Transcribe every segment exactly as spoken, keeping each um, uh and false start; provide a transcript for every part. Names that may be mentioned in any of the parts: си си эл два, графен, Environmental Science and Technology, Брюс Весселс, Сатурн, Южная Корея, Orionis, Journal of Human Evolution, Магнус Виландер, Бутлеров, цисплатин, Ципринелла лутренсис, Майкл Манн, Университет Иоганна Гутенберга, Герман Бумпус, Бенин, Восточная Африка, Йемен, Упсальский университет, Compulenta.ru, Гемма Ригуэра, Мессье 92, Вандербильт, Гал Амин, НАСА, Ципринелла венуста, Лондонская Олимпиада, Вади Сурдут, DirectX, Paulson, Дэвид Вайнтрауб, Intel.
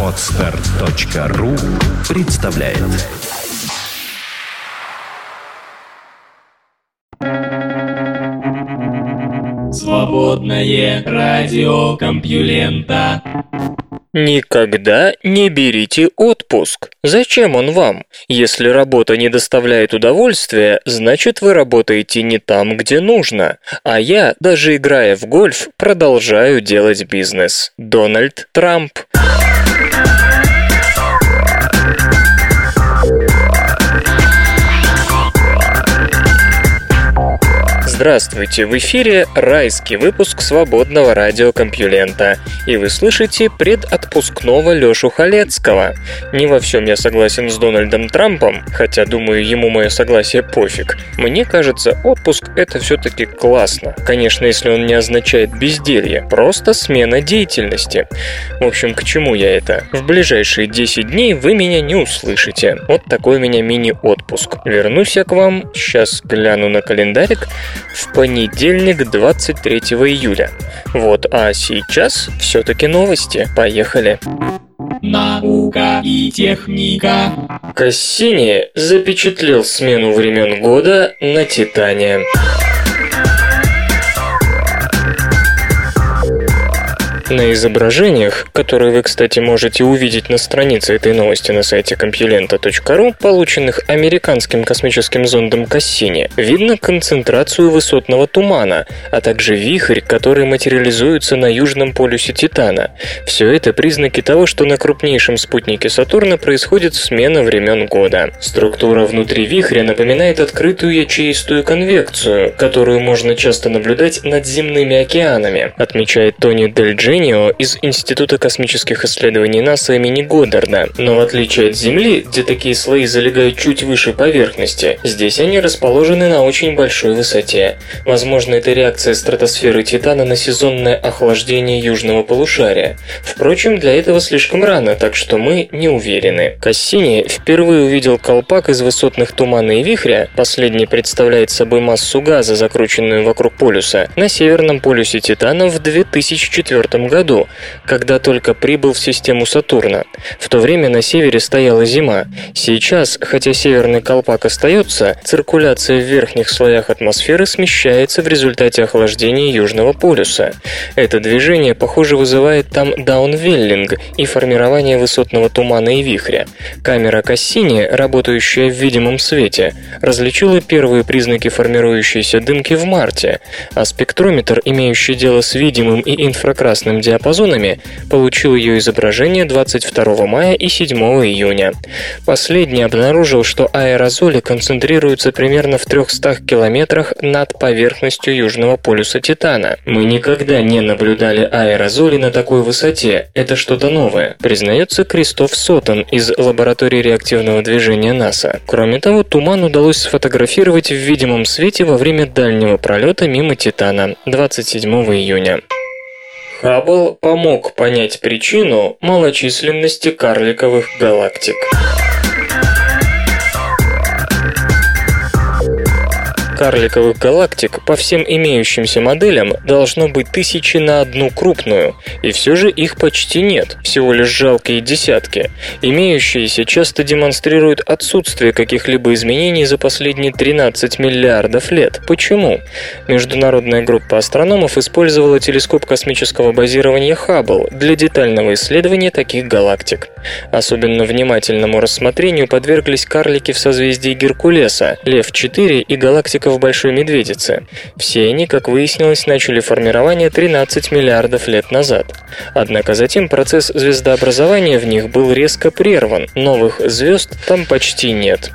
Отскарт.ру представляет. Свободное радио Компьюлента. Никогда не берите отпуск. Зачем он вам? Если работа не доставляет удовольствия, значит вы работаете не там, где нужно. А я, даже играя в гольф, продолжаю делать бизнес. Дональд Трамп. Здравствуйте, в эфире райский выпуск свободного радио Компьюлента, и вы слышите предотпускного Лёшу Халецкого. Не во всем я согласен с Дональдом Трампом, хотя, думаю, ему мое согласие пофиг. Мне кажется, отпуск — это все-таки классно. Конечно, если он не означает безделье, просто смена деятельности. В общем, к чему я это? В ближайшие десять дней вы меня не услышите. Вот такой у меня мини-отпуск. Вернусь я к вам, сейчас гляну на календарик, в понедельник, двадцать третьего июля. Вот, а сейчас все-таки новости. Поехали. Наука и техника. Кассини запечатлел смену времен года на Титане. На изображениях, которые вы, кстати, можете увидеть на странице этой новости на сайте компьюлента точка ру, полученных американским космическим зондом Кассини, видно концентрацию высотного тумана, а также вихрь, который материализуется на южном полюсе Титана. Все это признаки того, что на крупнейшем спутнике Сатурна происходит смена времен года. Структура внутри вихря напоминает открытую ячеистую конвекцию, которую можно часто наблюдать над земными океанами, отмечает Тони Дель Джей из Института космических исследований НАСА имени Годдарда. Но в отличие от Земли, где такие слои залегают чуть выше поверхности, здесь они расположены на очень большой высоте. Возможно, это реакция стратосферы Титана на сезонное охлаждение южного полушария. Впрочем, для этого слишком рано, так что мы не уверены. Кассини впервые увидел колпак из высотных тумана и вихря, последний представляет собой массу газа, закрученную вокруг полюса, на северном полюсе Титана в две тысячи четвёртом году, когда только прибыл в систему Сатурна. В то время на севере стояла зима. Сейчас, хотя северный колпак остается, циркуляция в верхних слоях атмосферы смещается в результате охлаждения южного полюса. Это движение, похоже, вызывает там даунвеллинг и формирование высотного тумана и вихря. Камера Кассини, работающая в видимом свете, различила первые признаки формирующейся дымки в марте, а спектрометр, имеющий дело с видимым и инфракрасным диапазонами, получил ее изображение двадцать второго мая и седьмого июня. Последний обнаружил, что аэрозоли концентрируются примерно в трёхстах километрах над поверхностью южного полюса Титана. «Мы никогда не наблюдали аэрозоли на такой высоте, это что-то новое», признается Кристоф Соттон из лаборатории реактивного движения НАСА. Кроме того, туман удалось сфотографировать в видимом свете во время дальнего пролета мимо Титана двадцать седьмого июня. Хаббл помог понять причину малочисленности карликовых галактик. Карликовых галактик по всем имеющимся моделям должно быть тысячи на одну крупную, и все же их почти нет, всего лишь жалкие десятки. Имеющиеся часто демонстрируют отсутствие каких-либо изменений за последние тринадцать миллиардов лет. Почему? Международная группа астрономов использовала телескоп космического базирования Хаббл для детального исследования таких галактик. Особенно внимательному рассмотрению подверглись карлики в созвездии Геркулеса, Лев четыре и галактика в Большой Медведице. Все они, как выяснилось, начали формирование тринадцать миллиардов лет назад. Однако затем процесс звездообразования в них был резко прерван, новых звезд там почти нет.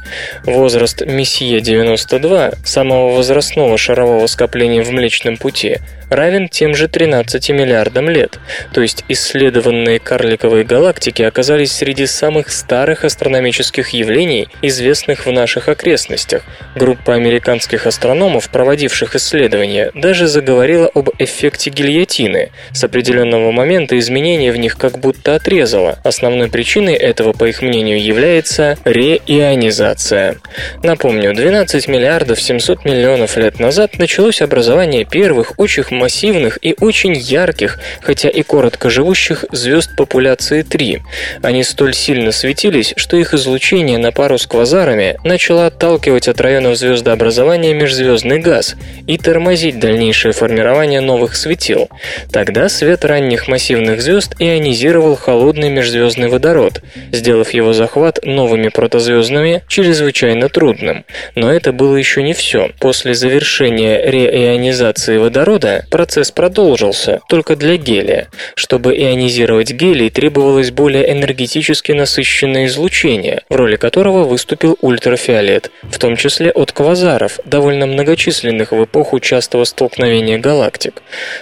Возраст Мессье девяносто два, самого возрастного шарового скопления в Млечном Пути, равен тем же тринадцати миллиардам лет, то есть исследованные карликовые галактики оказались среди самых старых астрономических явлений, известных в наших окрестностях. Группа американских астрономов, проводивших исследования, даже заговорила об эффекте гильотины. С определенного момента изменения в них как будто отрезало. Основной причиной этого, по их мнению, является реионизация. Напомню, двенадцать миллиардов семьсот миллионов лет назад началось образование первых, очень массивных и очень ярких, хотя и коротко живущих звезд популяции три. Они столь сильно светились, что их излучение на пару с квазарами начало отталкивать от районов звездообразования межзвездный газ и тормозить дальнейшее формирование новых светил. Тогда свет ранних массивных звезд ионизировал холодный межзвездный водород, сделав его захват новыми протозвездами чрезвычайно трудным. Но это было еще не все. После завершения реионизации водорода процесс продолжился, только для гелия. Чтобы ионизировать гелий, требовалось более энергетически насыщенное излучение, в роли которого выступил ультрафиолет, в том числе от квазаров, довольно многочисленных в эпоху частого столкновения галактик.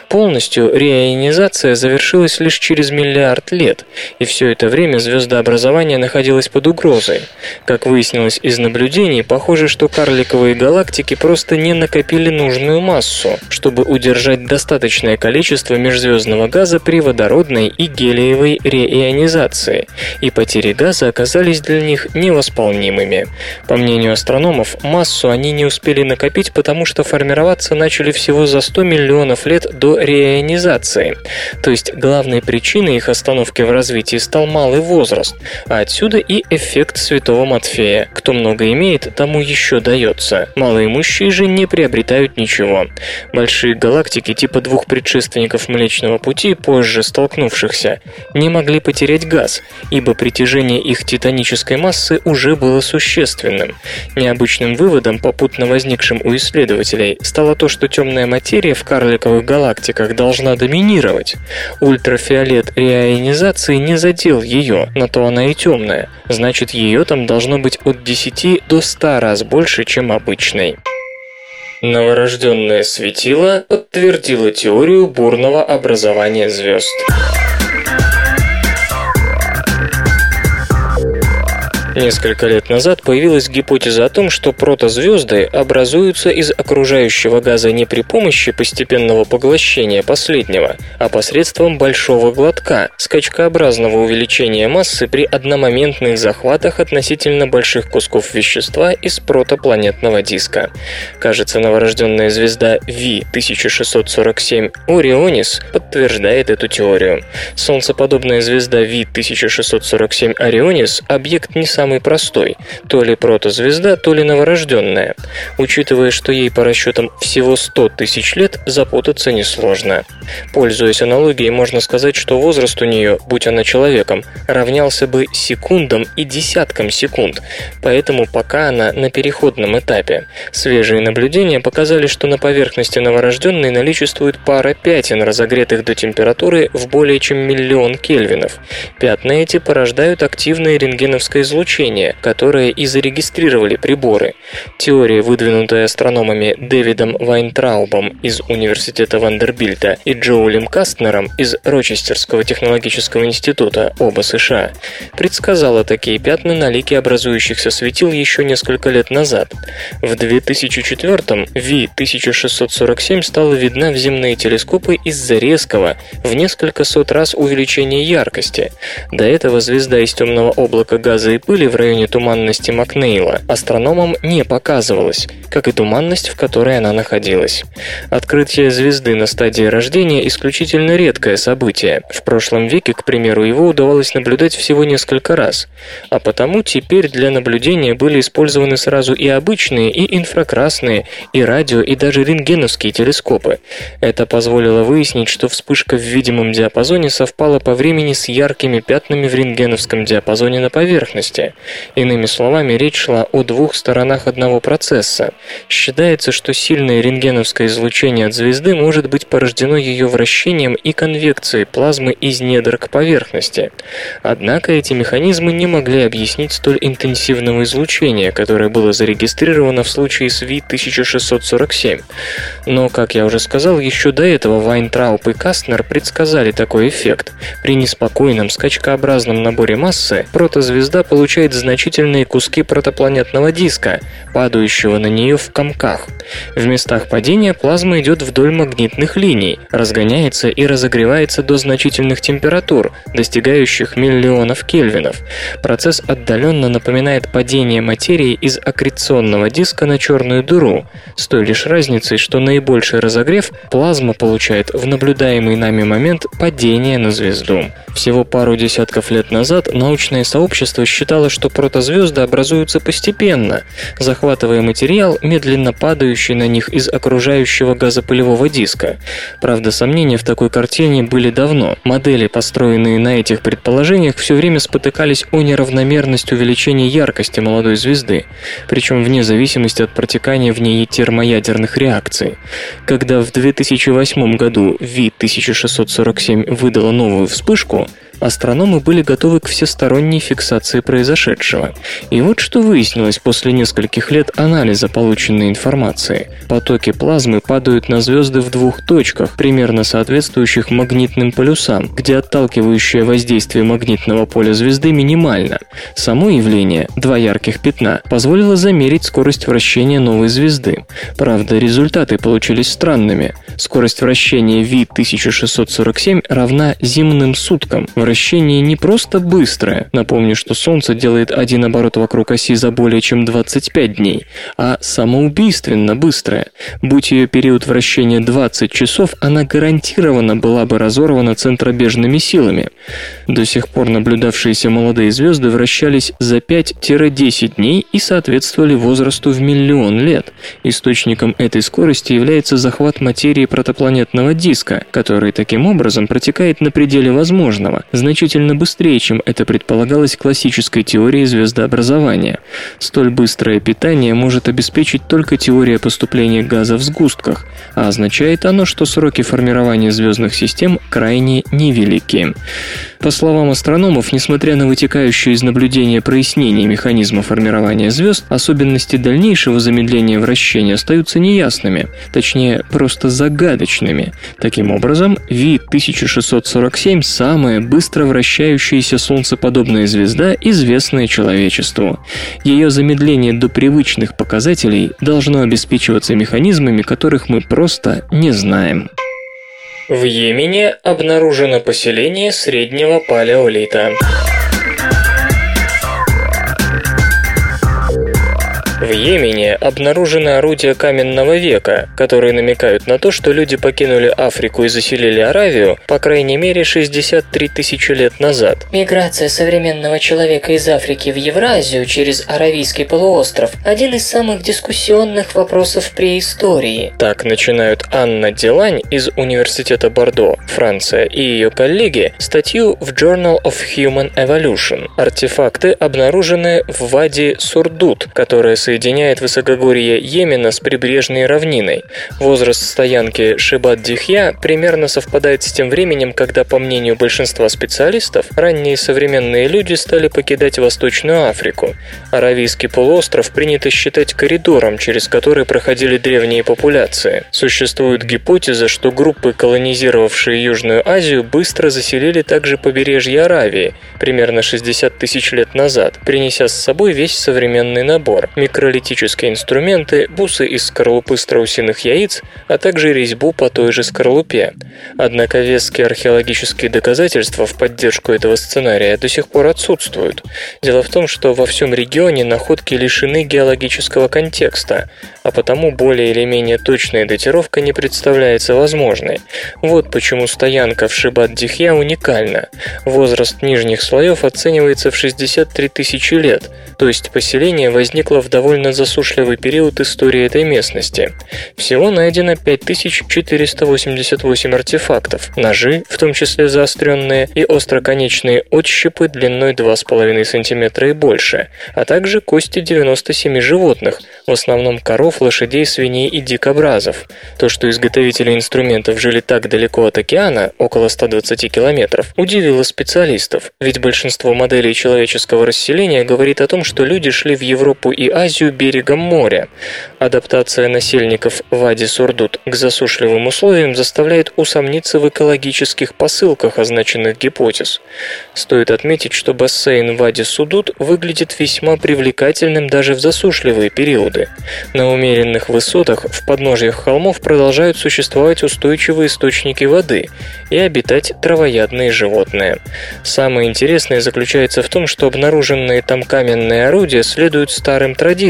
Полностью реионизация завершилась лишь через миллиард лет, и все это время звездообразование находилось под угрозой. Как выяснилось из наблюдений, похоже, что карликовые галактики просто не накопили нужную массу, чтобы удержать достаточное количество межзвездного газа при водородной и гелиевой реионизации, и потери газа оказались для них невосполнимыми. По мнению астрономов, массу они не успели накопить, потому что формироваться начали всего за сто миллионов лет до реионизации. То есть главной причиной их остановки в развитии стал малый возраст, а отсюда и эффект Святого Матфея. Кто много имеет, тому еще дается. Малоимущие же не приобретают ничего. Большие галактики типа двух предшественников Млечного Пути, позже столкнувшихся, не могли потерять газ, ибо притяжение их титанической массы уже было существенным. Необычным выводом, попутно возникшим у исследователей, стало то, что темная материя в карликовых галактиках должна доминировать. Ультрафиолет реионизации не задел ее, на то она и темная, значит, ее там должно быть от десяти до ста раз больше, чем обычной. Новорожденное светило подтвердило теорию бурного образования звезд. Несколько лет назад появилась гипотеза о том, что протозвезды образуются из окружающего газа не при помощи постепенного поглощения последнего, а посредством большого глотка, скачкообразного увеличения массы при одномоментных захватах относительно больших кусков вещества из протопланетного диска. Кажется, новорожденная звезда ви тысяча шестьсот сорок семь Orionis подтверждает эту теорию. Солнцеподобная звезда ви тысяча шестьсот сорок семь Orionis – объект не самый самый простой, то ли протозвезда, то ли новорожденная. Учитывая, что ей по расчетам всего сто тысяч лет, запутаться несложно. Пользуясь аналогией, можно сказать, что возраст у нее, будь она человеком, равнялся бы секундам и десяткам секунд, поэтому пока она на переходном этапе. Свежие наблюдения показали, что на поверхности новорожденной наличествует пара пятен, разогретых до температуры в более чем миллион кельвинов. Пятна эти порождают активное рентгеновское излучение, которые и зарегистрировали приборы. Теория, выдвинутая астрономами Дэвидом Вайнтраубом из Университета Вандербильта и Джоулем Кастнером из Рочестерского технологического института, оба США, предсказала такие пятна на лике образующихся светил еще несколько лет назад. В две тысячи четвёртом ви тысяча шестьсот сорок семь стала видна в земные телескопы из-за резкого в несколько сот раз увеличения яркости. До этого звезда из темного облака газа и пыли в районе туманности Макнейла астрономам не показывалась, как и туманность, в которой она находилась. Открытие звезды на стадии рождения – исключительно редкое событие. В прошлом веке, к примеру, его удавалось наблюдать всего несколько раз. А потому теперь для наблюдения были использованы сразу и обычные, и инфракрасные, и радио, и даже рентгеновские телескопы. Это позволило выяснить, что вспышка в видимом диапазоне совпала по времени с яркими пятнами в рентгеновском диапазоне на поверхности. Иными словами, речь шла о двух сторонах одного процесса. Считается, что сильное рентгеновское излучение от звезды может быть порождено ее вращением и конвекцией плазмы из недр к поверхности. Однако эти механизмы не могли объяснить столь интенсивного излучения, которое было зарегистрировано в случае с ви тысяча шестьсот сорок семь. Но, как я уже сказал, еще до этого Вайнтрауб и Кастнер предсказали такой эффект. При неспокойном скачкообразном наборе массы протозвезда получила включает значительные куски протопланетного диска, падающего на нее в комках. В местах падения плазма идет вдоль магнитных линий, разгоняется и разогревается до значительных температур, достигающих миллионов кельвинов. Процесс отдаленно напоминает падение материи из аккреционного диска на черную дыру, с той лишь разницей, что наибольший разогрев плазма получает в наблюдаемый нами момент падения на звезду. Всего пару десятков лет назад научное сообщество считало, что протозвезды образуются постепенно, захватывая материал, медленно падающий на них из окружающего газопылевого диска. Правда, сомнения в такой картине были давно. Модели, построенные на этих предположениях, все время спотыкались о неравномерность увеличения яркости молодой звезды, причем вне зависимости от протекания в ней термоядерных реакций. Когда в две тысячи восьмом году ви тысяча шестьсот сорок семь выдала новую вспышку, астрономы были готовы к всесторонней фиксации произошедшего. И вот что выяснилось после нескольких лет анализа полученной информации. Потоки плазмы падают на звезды в двух точках, примерно соответствующих магнитным полюсам, где отталкивающее воздействие магнитного поля звезды минимально. Само явление, два ярких пятна, позволило замерить скорость вращения новой звезды. Правда, результаты получились странными. Скорость вращения ви тысяча шестьсот сорок семь равна земным суткам. Вращение не просто быстрое, напомню, что Солнце делает один оборот вокруг оси за более чем двадцать пять дней, а самоубийственно быстрое. Будь ее период вращения двадцать часов, она гарантированно была бы разорвана центробежными силами. До сих пор наблюдавшиеся молодые звезды вращались за пять-десять дней и соответствовали возрасту в миллион лет. Источником этой скорости является захват материи протопланетного диска, который таким образом протекает на пределе возможного, значительно быстрее, чем это предполагалось классической теорией звездообразования. Столь быстрое питание может обеспечить только теория поступления газа в сгустках, а означает оно, что сроки формирования звездных систем крайне невелики. По словам астрономов, несмотря на вытекающие из наблюдения прояснения механизма формирования звезд, особенности дальнейшего замедления вращения остаются неясными, точнее, просто загадочными. Таким образом, ви тысяча шестьсот сорок семь – самая быстрая вращающаяся солнцеподобная звезда, известная человечеству. Ее замедление до привычных показателей должно обеспечиваться механизмами, которых мы просто не знаем. В Йемене обнаружено поселение среднего палеолита. В Йемене обнаружено орудия каменного века, которые намекают на то, что люди покинули Африку и заселили Аравию, по крайней мере, шестьдесят три тысячи лет назад. Миграция современного человека из Африки в Евразию через Аравийский полуостров – один из самых дискуссионных вопросов преистории. Так начинают Анна Дилань из Университета Бордо, Франция, и ее коллеги статью в Journal of Human Evolution. Артефакты обнаружены в Вади Сурдут, которая соединяет высокогорье Йемена с прибрежной равниной. Возраст стоянки Шибат-Дихья примерно совпадает с тем временем, когда, по мнению большинства специалистов, ранние современные люди стали покидать Восточную Африку. Аравийский полуостров принято считать коридором, через который проходили древние популяции. Существует гипотеза, что группы, колонизировавшие Южную Азию, быстро заселили также побережье Аравии, примерно шестьдесят тысяч лет назад, принеся с собой весь современный набор: микролитические инструменты, бусы из скорлупы страусиных яиц, а также резьбу по той же скорлупе. Однако веские археологические доказательства в поддержку этого сценария до сих пор отсутствуют. Дело в том, что во всем регионе находки лишены геологического контекста, а потому более или менее точная датировка не представляется возможной. Вот почему стоянка в Шибат-Дихья уникальна. Возраст нижних слоев оценивается в шестьдесят три тысячи лет, то есть поселение возникло в довольно засушливый период истории этой местности. Всего найдено пять тысяч четыреста восемьдесят восемь артефактов, ножи, в том числе заостренные, и остроконечные отщепы длиной два с половиной сантиметра и больше, а также кости девяноста семи животных, в основном коров, лошадей, свиней и дикобразов. То, что изготовители инструментов жили так далеко от океана, около ста двадцати километров, удивило специалистов, ведь большинство моделей человеческого расселения говорит о том, что люди шли в Европу и Азию связью берегом моря. Адаптация насельников Вади Сурдут к засушливым условиям заставляет усомниться в экологических посылках означенных гипотез. Стоит отметить, что бассейн Вади Сурдут выглядит весьма привлекательным даже в засушливые периоды. На умеренных высотах в подножьях холмов продолжают существовать устойчивые источники воды и обитать травоядные животные. Самое интересное заключается в том, что обнаруженные там каменные орудия следуют старым традициям,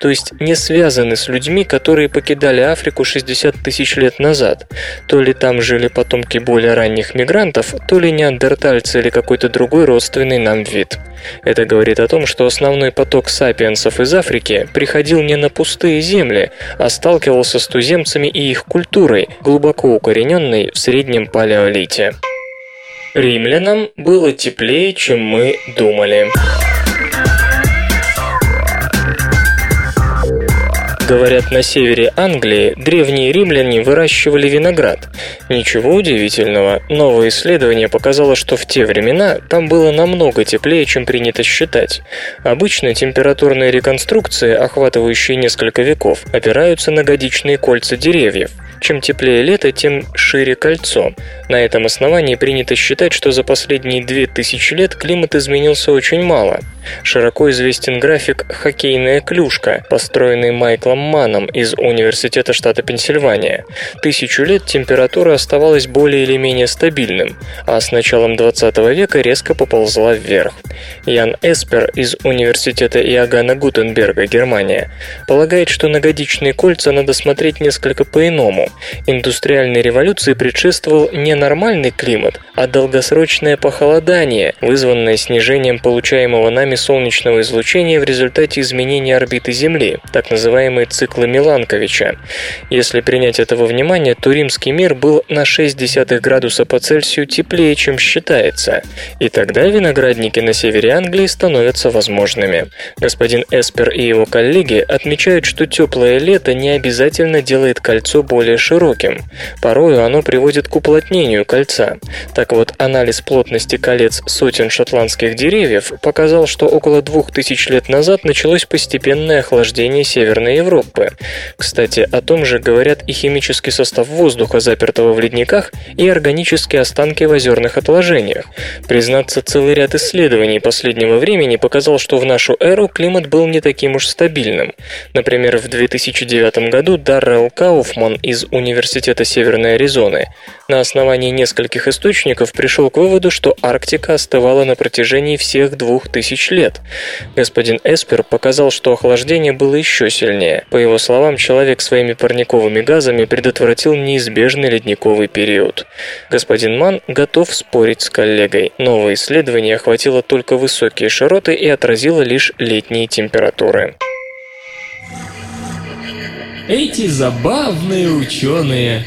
то есть не связаны с людьми, которые покидали Африку шестьдесят тысяч лет назад. То ли там жили потомки более ранних мигрантов, то ли неандертальцы или какой-то другой родственный нам вид. Это говорит о том, что основной поток сапиенсов из Африки приходил не на пустые земли, а сталкивался с туземцами и их культурой, глубоко укорененной в среднем палеолите. Римлянам было теплее, чем мы думали. Говорят, на севере Англии древние римляне выращивали виноград. Ничего удивительного, новое исследование показало, что в те времена там было намного теплее, чем принято считать. Обычно температурные реконструкции, охватывающие несколько веков, опираются на годичные кольца деревьев. Чем теплее лето, тем шире кольцо. На этом основании принято считать, что за последние две тысячи лет климат изменился очень мало. Широко известен график «Хоккейная клюшка», построенный Майклом Манном из Университета штата Пенсильвания. Тысячу лет температура оставалась более или менее стабильным, а с началом двадцатого века резко поползла вверх. Ян Эспер из Университета Иоганна Гутенберга, Германия, полагает, что на годичные кольца надо смотреть несколько по-иному. Индустриальной революции предшествовал не нормальный климат, а долгосрочное похолодание, вызванное снижением получаемого нами солнечного излучения в результате изменения орбиты Земли, так называемые циклы Миланковича. Если принять это во внимание, то римский мир был на ноль целых шесть десятых градуса по Цельсию теплее, чем считается. И тогда виноградники на севере Англии становятся возможными. Господин Эспер и его коллеги отмечают, что теплое лето не обязательно делает кольцо более широким. Порою оно приводит к уплотнению кольца. Так вот, анализ плотности колец сотен шотландских деревьев показал, что около двух тысяч лет назад началось постепенное охлаждение Северной Европы. Кстати, о том же говорят и химический состав воздуха, запертого в ледниках, и органические останки в озерных отложениях. Признаться, целый ряд исследований последнего времени показал, что в нашу эру климат был не таким уж стабильным. Например, в две тысячи девятом году Даррелл Кауфман из Университета Северной Аризоны на основании нескольких источников пришел к выводу, что Арктика остывала на протяжении всех двух тысяч лет. Господин Эспер показал, что охлаждение было еще сильнее. По его словам, человек своими парниковыми газами предотвратил неизбежный ледниковый период. Господин Манн готов спорить с коллегой. Новое исследование охватило только высокие широты и отразило лишь летние температуры. Эти забавные ученые.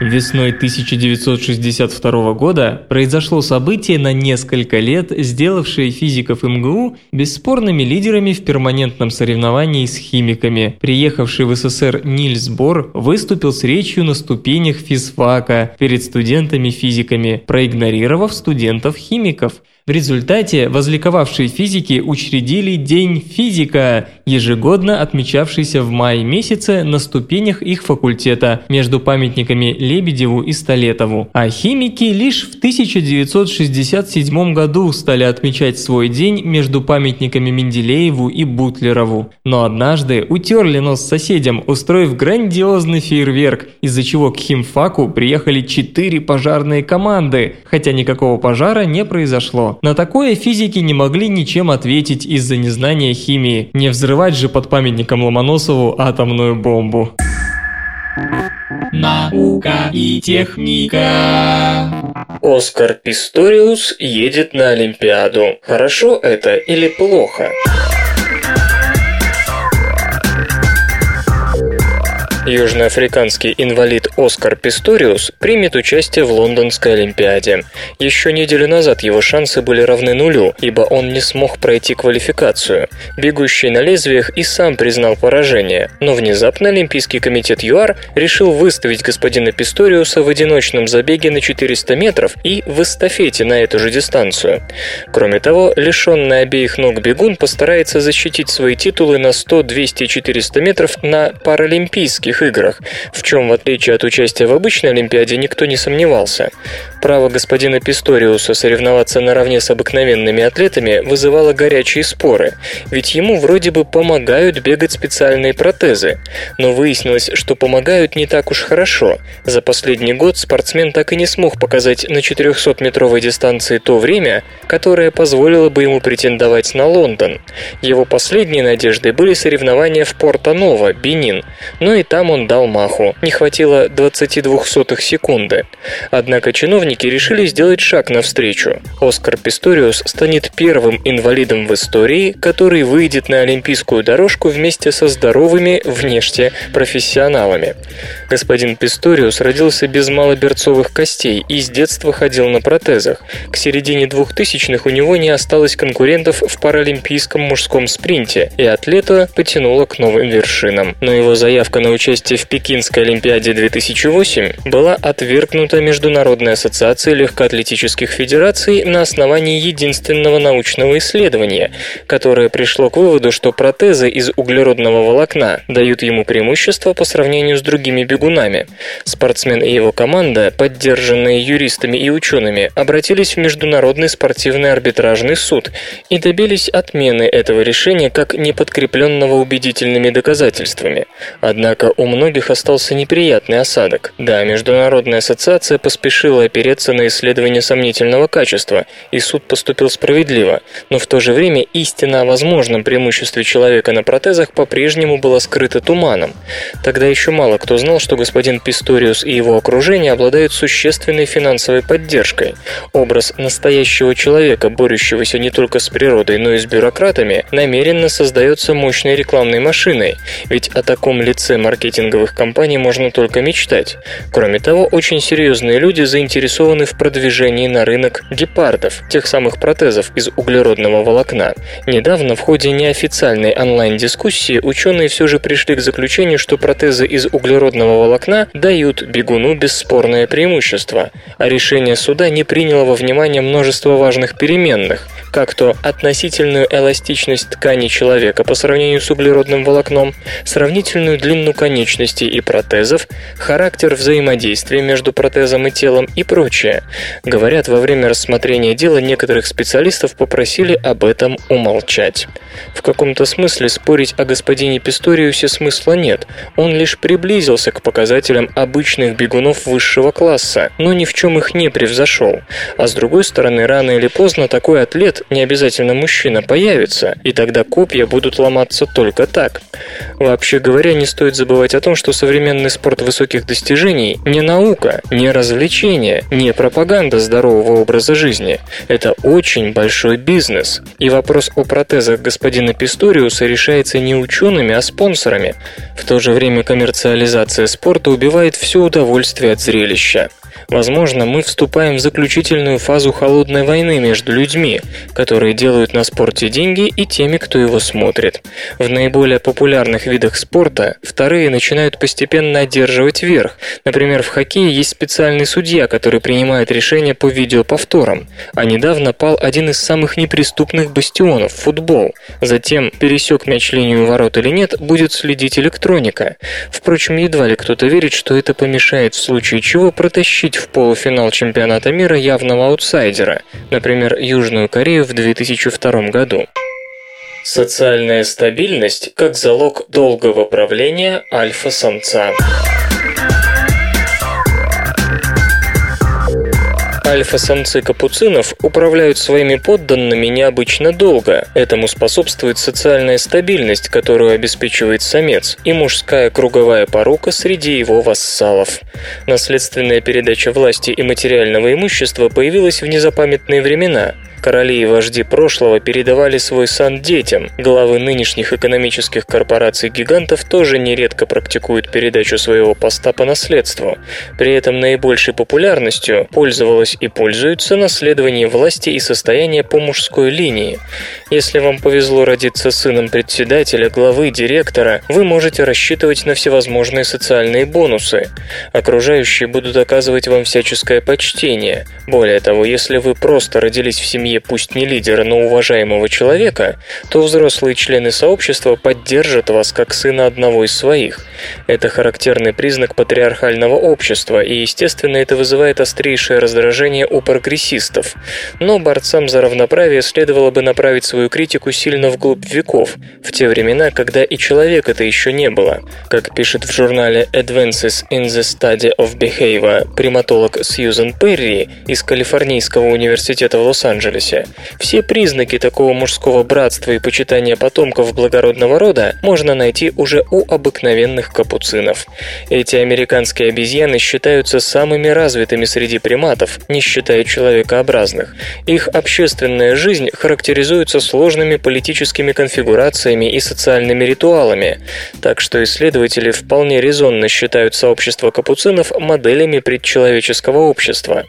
Весной тысяча девятьсот шестьдесят второго года произошло событие на несколько лет, сделавшее физиков эм гэ у бесспорными лидерами в перманентном соревновании с химиками. Приехавший в эс эс эс эр Нильс Бор выступил с речью на ступенях физфака перед студентами-физиками, проигнорировав студентов-химиков. В результате возликовавшие физики учредили День физика, ежегодно отмечавшийся в мае месяце на ступенях их факультета между памятниками Лебедеву и Столетову. А химики лишь в тысяча девятьсот шестьдесят седьмом году стали отмечать свой день между памятниками Менделееву и Бутлерову. Но однажды утерли нос соседям, устроив грандиозный фейерверк, из-за чего к химфаку приехали четыре пожарные команды, хотя никакого пожара не произошло. На такое физики не могли ничем ответить из-за незнания химии. Не взрывать же под памятником Ломоносову атомную бомбу. Наука и техника. Оскар Писториус едет на Олимпиаду. Хорошо это или плохо? Южноафриканский инвалид Оскар Писториус примет участие в Лондонской Олимпиаде. Еще неделю назад его шансы были равны нулю, ибо он не смог пройти квалификацию. Бегущий на лезвиях и сам признал поражение, но внезапно Олимпийский комитет ЮАР решил выставить господина Писториуса в одиночном забеге на четыреста метров и в эстафете на эту же дистанцию. Кроме того, лишенный обеих ног бегун постарается защитить свои титулы на сто, двести и четыреста метров на Паралимпийских играх, в чем, в отличие от участия в обычной Олимпиаде, никто не сомневался. Право господина Писториуса соревноваться наравне с обыкновенными атлетами вызывало горячие споры, ведь ему вроде бы помогают бегать специальные протезы. Но выяснилось, что помогают не так уж хорошо. За последний год спортсмен так и не смог показать на четырехсотметровой дистанции то время, которое позволило бы ему претендовать на Лондон. Его последней надеждой были соревнования в Порто-Ново, Бенин, но и там он дал маху, не хватило ноль целых две сотых секунды. Однако чиновники решили сделать шаг навстречу. Оскар Писториус станет первым инвалидом в истории, который выйдет на олимпийскую дорожку вместе со здоровыми внешне профессионалами. Господин Писториус родился без малоберцовых костей и с детства ходил на протезах. К середине двухтысячных у него не осталось конкурентов в паралимпийском мужском спринте, и атлета потянуло к новым вершинам. Но его заявка на участие в Пекинской Олимпиаде две тысячи восьмой была отвергнута Международной ассоциацией легкоатлетических федераций на основании единственного научного исследования, которое пришло к выводу, что протезы из углеродного волокна дают ему преимущество по сравнению с другими бегунами. Спортсмен и его команда, поддержанные юристами и учеными, обратились в Международный спортивный арбитражный суд и добились отмены этого решения как неподкрепленного убедительными доказательствами. Однако у многих остался неприятный осадок. Да, Международная ассоциация поспешила опереться на исследование сомнительного качества, и суд поступил справедливо, но в то же время истина о возможном преимуществе человека на протезах по-прежнему была скрыта туманом. Тогда еще мало кто знал, что господин Писториус и его окружение обладают существенной финансовой поддержкой. Образ настоящего человека, борющегося не только с природой, но и с бюрократами, намеренно создается мощной рекламной машиной, ведь о таком лице маркетинговых компаний можно только мечтать. Кроме того, очень серьезные люди заинтересованы в продвижении на рынок гепардов, тех самых протезов из углеродного волокна. Недавно в ходе неофициальной онлайн-дискуссии ученые все же пришли к заключению, что протезы из углеродного волокна дают бегуну бесспорное преимущество, а решение суда не приняло во внимание множество важных переменных, как то относительную эластичность ткани человека по сравнению с углеродным волокном, сравнительную длину конечностей и протезов, характер взаимодействия между протезом и телом и прочее. Говорят, во время рассмотрения дела некоторых специалистов попросили об этом умолчать. В каком-то смысле спорить о господине Писториусе смысла нет, он лишь приблизился к показателям обычных бегунов высшего класса, но ни в чем их не превзошел. А с другой стороны, рано или поздно такой атлет, не обязательно мужчина, появится, и тогда копья будут ломаться только так. Вообще говоря, не стоит забывать о том, что современный спорт высоких достижений не наука, не развлечение, не пропаганда здорового образа жизни. Это очень большой бизнес. И вопрос о протезах господина Писториуса решается не учеными, а спонсорами. В то же время коммерциализация спорта убивает все удовольствие от зрелища. Возможно, мы вступаем в заключительную фазу холодной войны между людьми, которые делают на спорте деньги, и теми, кто его смотрит. В наиболее популярных видах спорта вторые начинают постепенно одерживать верх. Например, в хоккее есть специальный судья, который принимает решения по видеоповторам. А недавно пал один из самых неприступных бастионов – футбол. Затем, пересек мяч линию ворот или нет, будет следить электроника. Впрочем, едва ли кто-то верит, что это помешает в случае чего протащить в полуфинал чемпионата мира явного аутсайдера, например, Южную Корею в две тысячи втором году. Социальная стабильность как залог долгого правления альфа-самца. Альфа-самцы капуцинов управляют своими подданными необычно долго. Этому способствует социальная стабильность, которую обеспечивает самец, и мужская круговая порука среди его вассалов. Наследственная передача власти и материального имущества появилась в незапамятные времена. Короли и вожди прошлого передавали свой сан детям. Главы нынешних экономических корпораций-гигантов тоже нередко практикуют передачу своего поста по наследству. При этом наибольшей популярностью пользовалось и пользуется наследование власти и состояния по мужской линии. Если вам повезло родиться сыном председателя, главы, директора, вы можете рассчитывать на всевозможные социальные бонусы. Окружающие будут оказывать вам всяческое почтение. Более того, если вы просто родились в семье пусть не лидера, но уважаемого человека, то взрослые члены сообщества поддержат вас как сына одного из своих. Это характерный признак патриархального общества, и, естественно, это вызывает острейшее раздражение у прогрессистов. Но борцам за равноправие следовало бы направить свою критику сильно вглубь веков, в те времена, когда и человека-то еще не было. Как пишет в журнале Advances in the Study of Behavior приматолог Сьюзен Перри из Калифорнийского университета в Лос-Анджелесе, все признаки такого мужского братства и почитания потомков благородного рода можно найти уже у обыкновенных капуцинов. Эти американские обезьяны считаются самыми развитыми среди приматов, не считая человекообразных. Их общественная жизнь характеризуется сложными политическими конфигурациями и социальными ритуалами, так что исследователи вполне резонно считают сообщество капуцинов моделями предчеловеческого общества.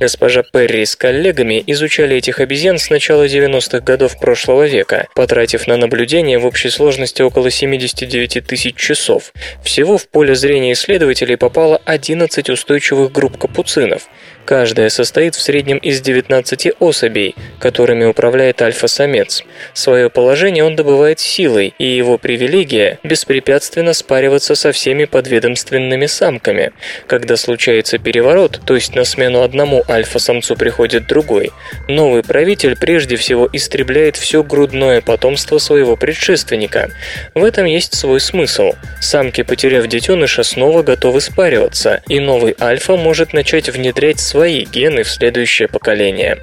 Госпожа Перри с коллегами изучали этих обезьян с начала девяностых годов прошлого века, потратив на наблюдение в общей сложности около семьдесят девять тысяч часов. Всего в поле зрения исследователей попало одиннадцать устойчивых групп капуцинов. Каждая состоит в среднем из девятнадцати особей, которыми управляет альфа-самец. Свое положение он добывает силой, и его привилегия – беспрепятственно спариваться со всеми подведомственными самками. Когда случается переворот, то есть на смену одному альфа-самцу приходит другой, новый правитель прежде всего истребляет все грудное потомство своего предшественника. В этом есть свой смысл. Самки, потеряв детеныша, снова готовы спариваться, и новый альфа может начать внедрять свои свои гены в следующее поколение.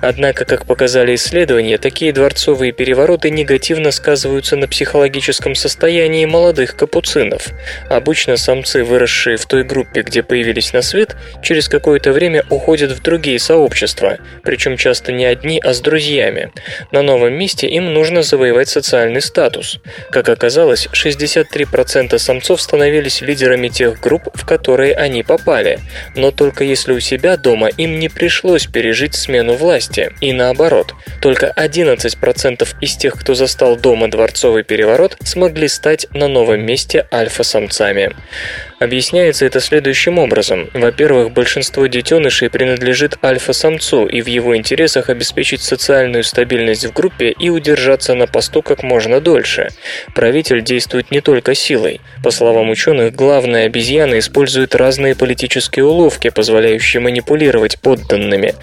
Однако, как показали исследования, такие дворцовые перевороты негативно сказываются на психологическом состоянии молодых капуцинов. Обычно самцы, выросшие в той группе, где появились на свет, через какое-то время уходят в другие сообщества, причем часто не одни, а с друзьями. На новом месте им нужно завоевать социальный статус. Как оказалось, шестьдесят три процента самцов становились лидерами тех групп, в которые они попали, но только если у себя дома им не пришлось пережить смену власти, и наоборот, только одиннадцать процентов из тех, кто застал дома дворцовый переворот, смогли стать на новом месте альфа-самцами. Объясняется это следующим образом. Во-первых, большинство детенышей принадлежит альфа-самцу, и в его интересах обеспечить социальную стабильность в группе и удержаться на посту как можно дольше. Правитель действует не только силой. По словам ученых, главная обезьяна использует разные политические уловки, позволяющие манипулировать подданными.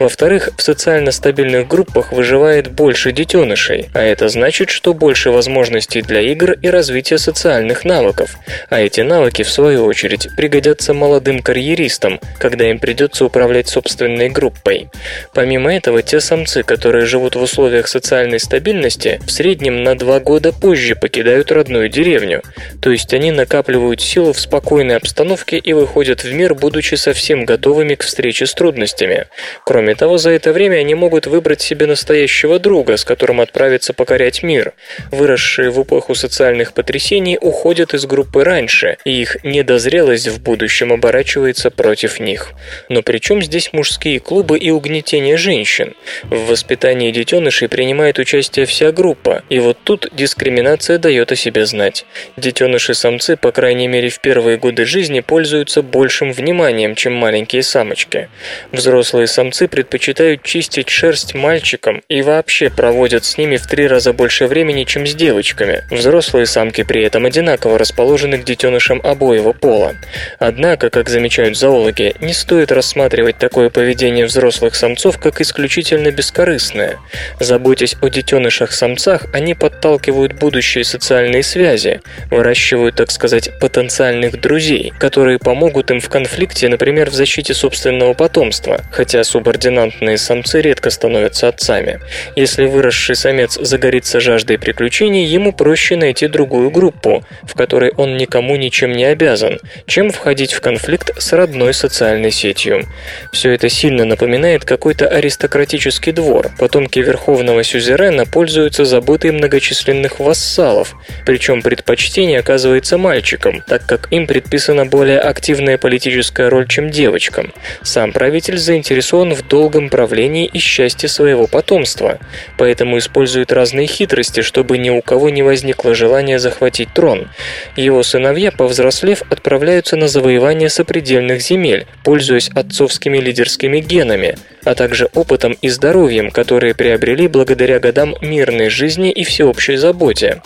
Во-вторых, в социально стабильных группах выживает больше детенышей, а это значит, что больше возможностей для игр и развития социальных навыков. А эти навыки, в свою очередь, пригодятся молодым карьеристам, когда им придется управлять собственной группой. Помимо этого, те самцы, которые живут в условиях социальной стабильности, в среднем на два года позже покидают родную деревню. То есть они накапливают силу в спокойной обстановке и выходят в мир, будучи совсем готовыми к встрече с трудностями. Кроме того, за это время они могут выбрать себе настоящего друга, с которым отправиться покорять мир. Выросшие в эпоху социальных потрясений уходят из группы раньше, и их недозрелость в будущем оборачивается против них. Но при чем здесь мужские клубы и угнетение женщин? В воспитании детенышей принимает участие вся группа, и вот тут дискриминация дает о себе знать. Детеныши-самцы, по крайней мере в первые годы жизни, пользуются большим вниманием, чем маленькие самочки. Взрослые самцы предпочитают чистить шерсть мальчикам и вообще проводят с ними в три раза больше времени, чем с девочками. Взрослые самки при этом одинаково расположены к детенышам обоих обоего пола. Однако, как замечают зоологи, не стоит рассматривать такое поведение взрослых самцов как исключительно бескорыстное. Заботясь о детенышах-самцах, они подталкивают будущие социальные связи, выращивают, так сказать, потенциальных друзей, которые помогут им в конфликте, например, в защите собственного потомства, хотя субординантные самцы редко становятся отцами. Если выросший самец загорится жаждой приключений, ему проще найти другую группу, в которой он никому ничем не обязан, связан, чем входить в конфликт с родной социальной сетью. Все это сильно напоминает какой-то аристократический двор. Потомки верховного сюзерена пользуются заботой многочисленных вассалов, причем предпочтение оказывается мальчикам, так как им предписана более активная политическая роль, чем девочкам. Сам правитель заинтересован в долгом правлении и счастье своего потомства, поэтому использует разные хитрости, чтобы ни у кого не возникло желания захватить трон. Его сыновья, повзрослев, отправляются на завоевание сопредельных земель, пользуясь отцовскими лидерскими генами, а также опытом и здоровьем, которые приобрели благодаря годам мирной жизни и всеобщей заботе.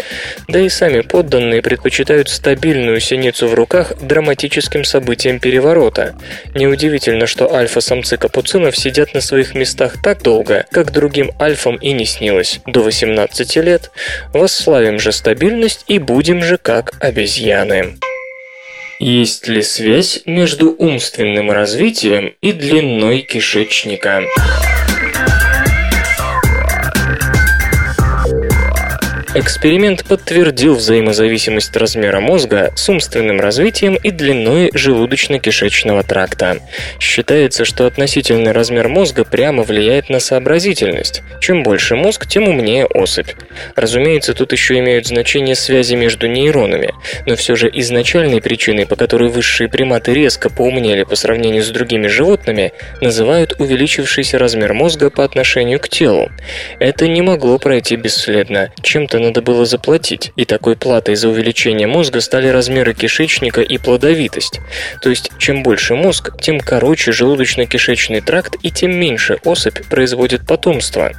Да и сами подданные предпочитают стабильную синицу в руках драматическим событиям переворота. Неудивительно, что альфа-самцы капуцинов сидят на своих местах так долго, как другим альфам и не снилось, до восемнадцати лет. Восславим же стабильность и будем же как обезьяны. Есть ли связь между умственным развитием и длиной кишечника? Эксперимент подтвердил взаимозависимость размера мозга с умственным развитием и длиной желудочно-кишечного тракта. Считается, что относительный размер мозга прямо влияет на сообразительность. Чем больше мозг, тем умнее особь. Разумеется, тут еще имеют значение связи между нейронами, но все же изначальной причиной, по которой высшие приматы резко поумнели по сравнению с другими животными, называют увеличившийся размер мозга по отношению к телу. Это не могло пройти бесследно. Чем-то надо было заплатить, и такой платой за увеличение мозга стали размеры кишечника и плодовитость. То есть, чем больше мозг, тем короче желудочно-кишечный тракт и тем меньше особь производит потомство.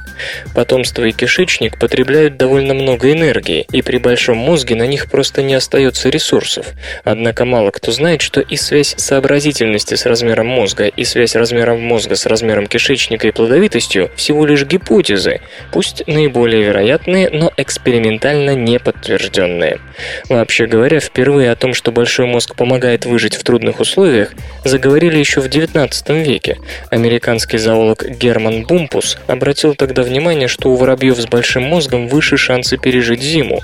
Потомство и кишечник потребляют довольно много энергии, и при большом мозге на них просто не остается ресурсов. Однако мало кто знает, что и связь сообразительности с размером мозга, и связь размера мозга с размером кишечника и плодовитостью всего лишь гипотезы, пусть наиболее вероятные, но экспериментально не подтвержденные. Вообще говоря, впервые о том, что большой мозг помогает выжить в трудных условиях, заговорили еще в девятнадцатом веке. Американский зоолог Герман Бумпус обратил тогда внимание, что у воробьев с большим мозгом выше шансы пережить зиму.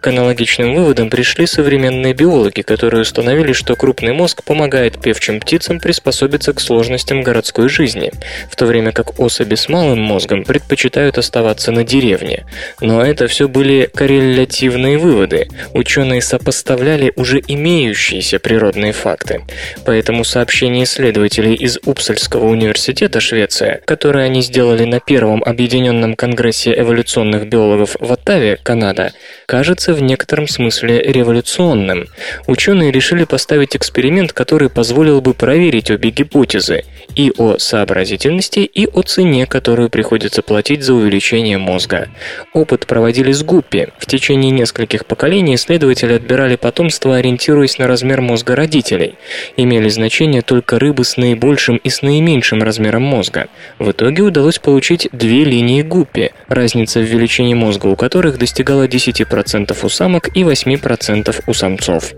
К аналогичным выводам пришли современные биологи, которые установили, что крупный мозг помогает певчим птицам приспособиться к сложностям городской жизни, в то время как особи с малым мозгом предпочитают оставаться на деревне. Но это все были коррелятивные выводы. Ученые сопоставляли уже имеющиеся природные факты. Поэтому сообщение исследователей из Упсальского университета, Швеция, которое они сделали на Первом объединенном конгрессе эволюционных биологов в Оттаве, Канада, кажется в некотором смысле революционным. Ученые решили поставить эксперимент, который позволил бы проверить обе гипотезы и о сообразительности, и о цене, которую приходится платить за увеличение мозга. Опыт проводили с гуппи. В течение нескольких поколений исследователи отбирали потомство, ориентируясь на размер мозга родителей. Имели значение только рыбы с наибольшим и с наименьшим размером мозга. В итоге удалось получить две линии гуппи, разница в величине мозга у которых достигала десяти процентов у самок и восьми процентов у самцов.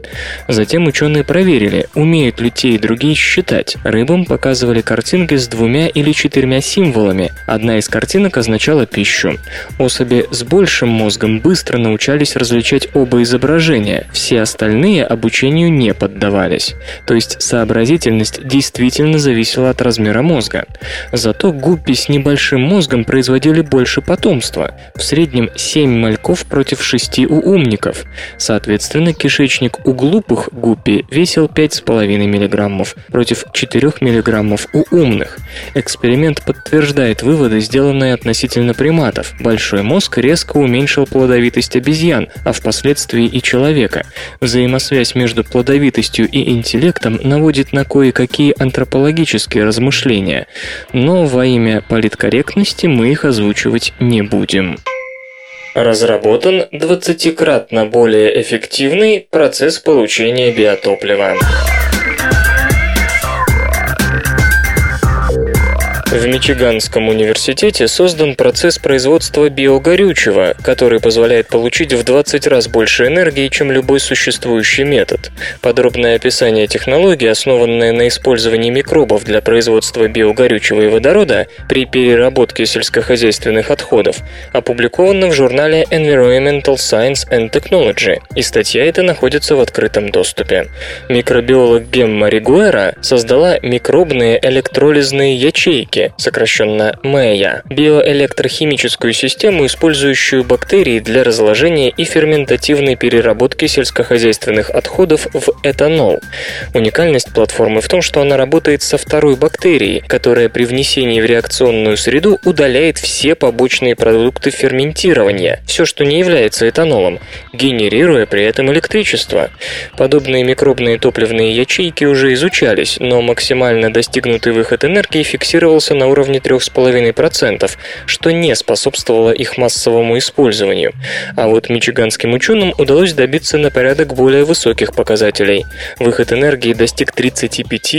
Затем ученые проверили, умеют ли те и другие считать. Рыбам показывали картинки с двумя или четырьмя символами. Одна из картинок означала пищу. Особи с большим мозгом быстро научались различать оба изображения, все остальные обучению не поддавались. То есть сообразительность действительно зависела от размера мозга. Зато гуппи с небольшим мозгом производили больше потомства, в среднем семь мальков против шести у умников. Соответственно, кишечник у глупых гуппи весил пять и пять десятых миллиграммов против четырех миллиграммов у умных. Эксперимент подтверждает выводы, сделанные относительно приматов. Большой мозг резко Резко уменьшил плодовитость обезьян, а впоследствии и человека. Взаимосвязь между плодовитостью и интеллектом наводит на кое-какие антропологические размышления, но во имя политкорректности мы их озвучивать не будем. Разработан двадцатикратно более эффективный процесс получения биотоплива. в Мичиганском университете создан процесс производства биогорючего, который позволяет получить в двадцать раз больше энергии, чем любой существующий метод. Подробное описание технологии, основанное на использовании микробов для производства биогорючего и водорода при переработке сельскохозяйственных отходов, опубликовано в журнале Environmental Science and Technology, и статья эта находится в открытом доступе. Микробиолог Гемма Ригуэра создала микробные электролизные ячейки, сокращенно МЭЯ, биоэлектрохимическую систему, использующую бактерии для разложения и ферментативной переработки сельскохозяйственных отходов в этанол. Уникальность платформы в том, что она работает со второй бактерией, которая при внесении в реакционную среду удаляет все побочные продукты ферментирования, все, что не является этанолом, генерируя при этом электричество. Подобные микробные топливные ячейки уже изучались, но максимально достигнутый выход энергии фиксировался на уровне три целых пять десятых процента, что не способствовало их массовому использованию. А вот мичиганским ученым удалось добиться на порядок более высоких показателей. Выход энергии достиг тридцать пять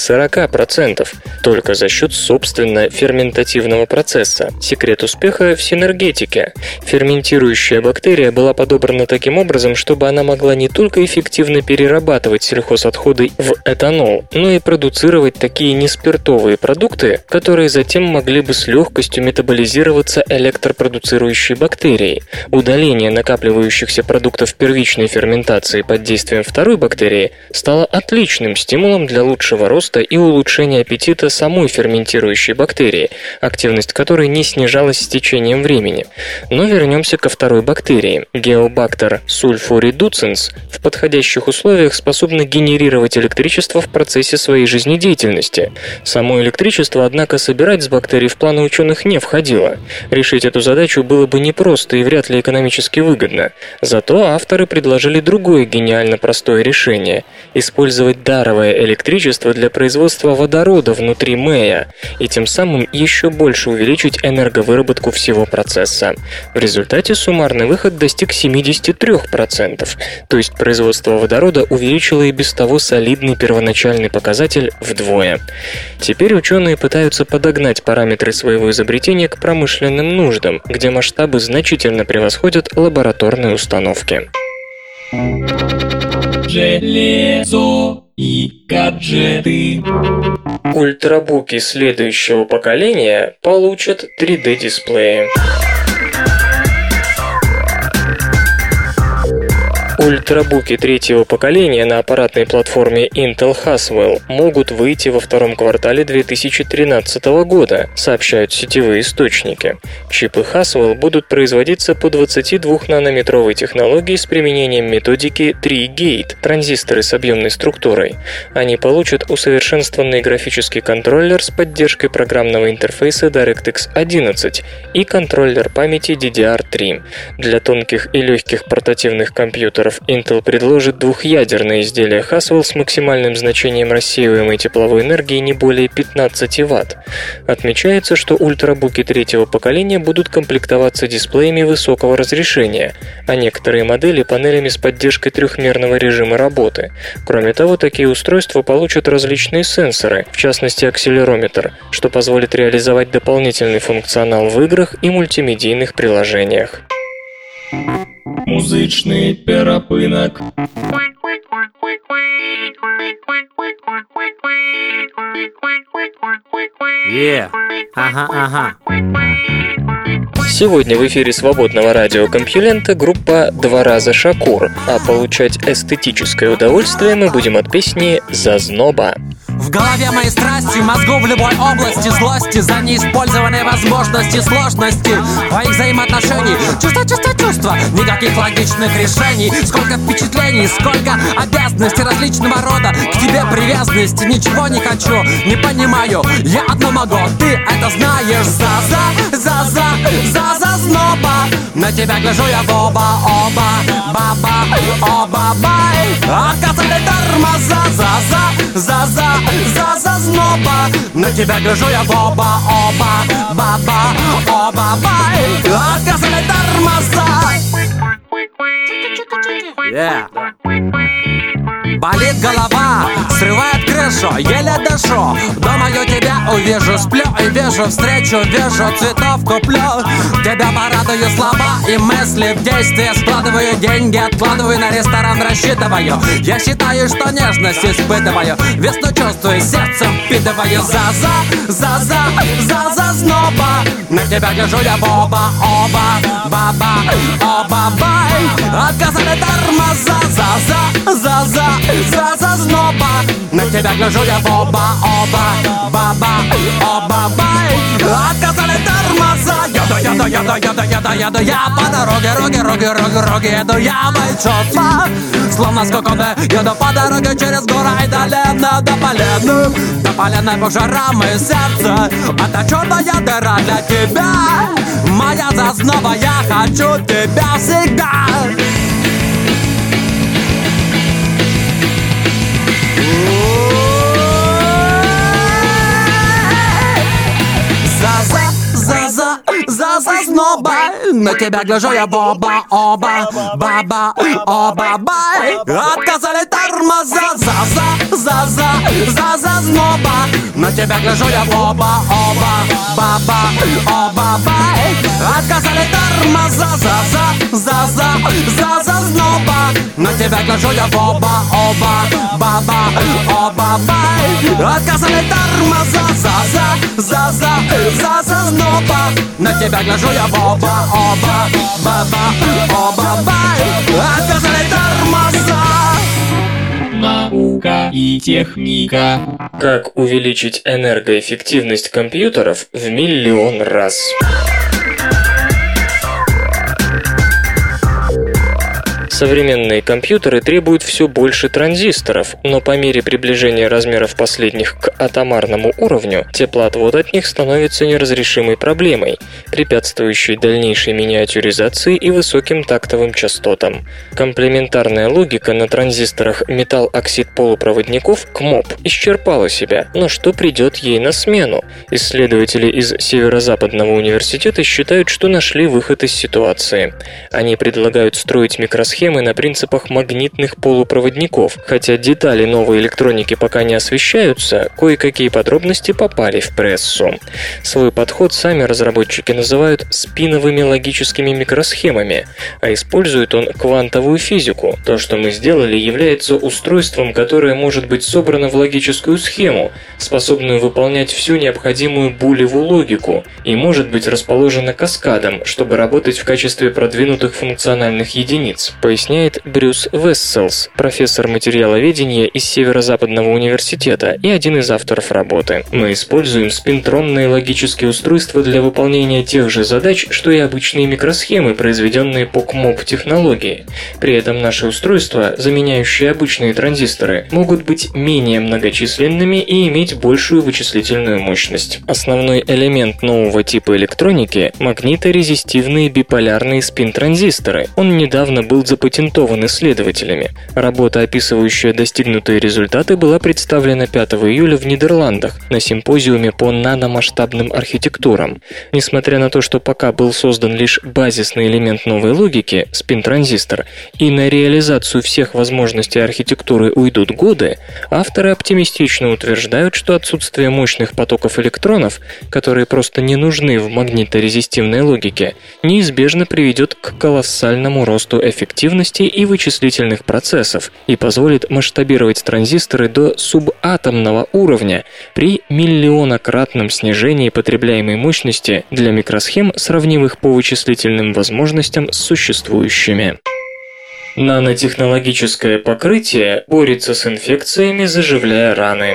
- сорок процентов только за счет собственно ферментативного процесса. Секрет успеха в синергетике. Ферментирующая бактерия была подобрана таким образом, чтобы она могла не только эффективно перерабатывать сельхозотходы в этанол, но и продуцировать такие неспиртовые продукты, которые затем могли бы с легкостью метаболизироваться электропродуцирующей бактерией. Удаление накапливающихся продуктов первичной ферментации под действием второй бактерии стало отличным стимулом для лучшего роста и улучшения аппетита самой ферментирующей бактерии, активность которой не снижалась с течением времени. Но вернемся ко второй бактерии. Геобактер сульфоридуценс в подходящих условиях способна генерировать электричество в процессе своей жизнедеятельности. Само электричество, однако, собирать с бактерий в планы ученых не входило. Решить эту задачу было бы непросто и вряд ли экономически выгодно. Зато авторы предложили другое гениально простое решение – использовать даровое электричество для производства водорода внутри МЭЯ и тем самым еще больше увеличить энерговыработку всего процесса. В результате суммарный выход достиг семьдесят три процента, то есть производство водорода увеличило и без того солидный первоначальный показатель вдвое. Теперь ученые пытаются подогнать параметры своего изобретения к промышленным нуждам, где масштабы значительно превосходят лабораторные установки. Железо и гаджеты. Ультрабуки следующего поколения получат три дэ дисплеи. Ультрабуки третьего поколения на аппаратной платформе Intel Haswell могут выйти во втором квартале две тысячи тринадцатого года, сообщают сетевые источники. Чипы Haswell будут производиться по двадцати двух нанометровой технологии с применением методики три гейт, транзисторы с объемной структурой. Они получат усовершенствованный графический контроллер с поддержкой программного интерфейса DirectX одиннадцать и контроллер памяти ди ди ар три. Для тонких и легких портативных компьютеров Intel предложит двухъядерное изделие Haswell с максимальным значением рассеиваемой тепловой энергии не более пятнадцати ватт. Отмечается, что ультрабуки третьего поколения будут комплектоваться дисплеями высокого разрешения, а некоторые модели – панелями с поддержкой трехмерного режима работы. Кроме того, такие устройства получат различные сенсоры, в частности акселерометр, что позволит реализовать дополнительный функционал в играх и мультимедийных приложениях. Музычный перепынок. Yeah. Ага, ага. Сегодня в эфире свободного радио Компьюлента группа «Два раза Шакур», а получать эстетическое удовольствие мы будем от песни «Зазноба». В голове моей страсти, мозгу в любой области злости за неиспользованные возможности, сложности твоих взаимоотношений. Чувства, чувства, чувства, никаких логичных решений. Сколько впечатлений, сколько обязанностей различного рода. К тебе привязанности, ничего не хочу, не понимаю. Я одно могу, ты это знаешь. За-за, за-за, за-за-зноба. На тебя гляжу я в оба-оба, баба, оба-бай. А касательно тормоза, за-за, за-за. За-за-зноба, на тебя гляжу я в оба-оба, баба, оба-бай, отказали тормоза. Yeah. болит голова, срывает крышу, еле дышу. Думаю, тебя увижу, сплю и вижу, встречу, вижу, цветов куплю. Тебя порадую слова и мысли в действие. Складываю деньги, откладываю, на ресторан рассчитываю. Я считаю, что нежность испытываю, весну чувствую, сердцем впитываю. За-за, за-за, за-за сноба, на тебя держу я боба, оба, баба, оба, бай. Отказали тормоза, за-за, за-за, за-за сноба, на тебя держу я боба, оба, баба, оба, бай. Отказали тормоза, еду, еду, еду, еду, еду, еду, я по дороге, роги, роги, роги, роги, еду, я мальчута, словно скоконы, еду по дороге через горы и долины, до полены, до полены пожарам и сердце, это черная дыра для тебя, моя заснова, я хочу тебя всегда. За-за, за-за сноба, на тебя гляжу я боба, оба, баба, оба, бай. Отказали тормоза, за-за, за-за, за-за сноба, на тебя гляжу я боба, оба, баба, оба, бай. Отказали тормоза, за-за, за-за, за-за сноба, на тебя гляжу я боба, оба, баба, оба, бай. Отказали тормоза, за-за, за-за, за-за сноба, на тебя гляжу я боба, оба, баба, оба, бай. Отказали тормоза. Наука и техника. Как увеличить энергоэффективность компьютеров в миллион раз? Современные компьютеры требуют все больше транзисторов, но по мере приближения размеров последних к атомарному уровню, теплоотвод от них становится неразрешимой проблемой, препятствующей дальнейшей миниатюризации и высоким тактовым частотам. Комплементарная логика на транзисторах металл-оксид полупроводников КМОП исчерпала себя, но что придет ей на смену? Исследователи из Северо-Западного университета считают, что нашли выход из ситуации. Они предлагают строить микросхемы на принципах магнитных полупроводников. Хотя детали новой электроники пока не освещаются, кое-какие подробности попали в прессу. Свой подход сами разработчики называют спиновыми логическими микросхемами, а использует он квантовую физику. То, что мы сделали, является устройством, которое может быть собрано в логическую схему, способную выполнять всю необходимую булеву логику, и может быть расположено каскадом, чтобы работать в качестве продвинутых функциональных единиц, объясняет Брюс Весселс, профессор материаловедения из Северо-Западного университета и один из авторов работы. Мы используем спинтронные логические устройства для выполнения тех же задач, что и обычные микросхемы, произведенные по КМОП-технологии. При этом наши устройства, заменяющие обычные транзисторы, могут быть менее многочисленными и иметь большую вычислительную мощность. Основной элемент нового типа электроники – магниторезистивные биполярные спин-транзисторы. Он недавно был запущен патентован исследователями. Работа, описывающая достигнутые результаты, была представлена пятого июля в Нидерландах на симпозиуме по наномасштабным архитектурам. Несмотря на то, что пока был создан лишь базисный элемент новой логики – спин-транзистор, и на реализацию всех возможностей архитектуры уйдут годы, авторы оптимистично утверждают, что отсутствие мощных потоков электронов, которые просто не нужны в магниторезистивной логике, неизбежно приведет к колоссальному росту эффективности и вычислительных процессов и позволит масштабировать транзисторы до субатомного уровня при миллионократном снижении потребляемой мощности для микросхем, сравнимых по вычислительным возможностям с существующими. Нанотехнологическое покрытие борется с инфекциями, заживляя раны.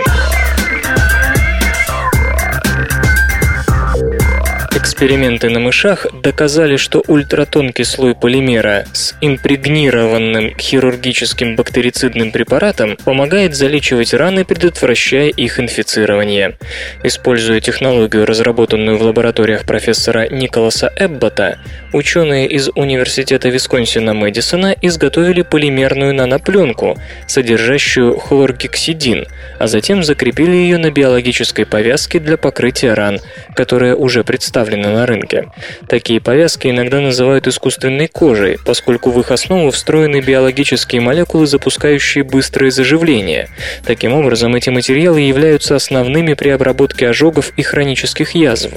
Эксперименты на мышах доказали, что ультратонкий слой полимера с импрегнированным хирургическим бактерицидным препаратом помогает залечивать раны, предотвращая их инфицирование. Используя технологию, разработанную в лабораториях профессора Николаса Эббота, ученые из Университета Висконсина-Мэдисона изготовили полимерную нанопленку, содержащую хлоргексидин, а затем закрепили ее на биологической повязке для покрытия ран, которая уже представлена представлены на рынке. Такие повязки иногда называют искусственной кожей, поскольку в их основу встроены биологические молекулы, запускающие быстрое заживление. Таким образом, эти материалы являются основными при обработке ожогов и хронических язв.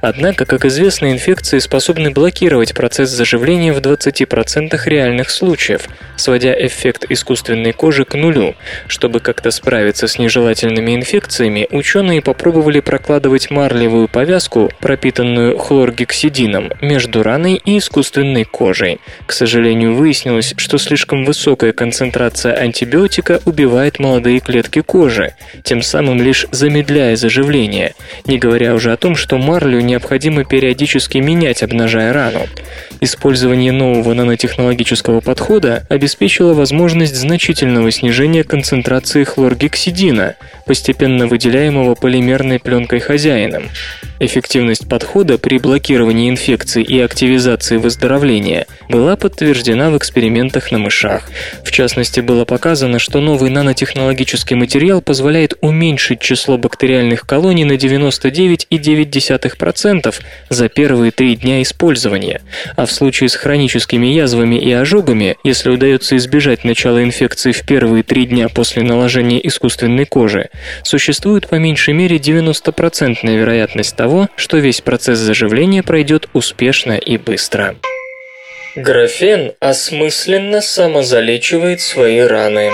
Однако, как известно, инфекции способны блокировать процесс заживления в двадцати процентах реальных случаев, сводя эффект искусственной кожи к нулю. Чтобы как-то справиться с нежелательными инфекциями, ученые попробовали прокладывать марлевую повязку, пропитанную хлоргексидином, между раной и искусственной кожей. К сожалению, выяснилось, что слишком высокая концентрация антибиотика убивает молодые клетки кожи, тем самым лишь замедляя заживление, не говоря уже о том, что марлю необходимо периодически менять, обнажая рану. Использование нового нанотехнологического подхода обеспечило возможность значительного снижения концентрации хлоргексидина, постепенно выделяемого полимерной пленкой хозяином. Эффективность подхода при блокировании инфекций и активизации выздоровления была подтверждена в экспериментах на мышах. В частности, было показано, что новый нанотехнологический материал позволяет уменьшить число бактериальных колоний на девяносто девять целых девять десятых процента за первые три дня использования, а в случае с хроническими язвами и ожогами, если удается избежать начала инфекции в первые три дня после наложения искусственной кожи, существует по меньшей мере девяносто процентов вероятность того, что весь процесс заживления пройдет успешно и быстро. Графен осмысленно самозалечивает свои раны.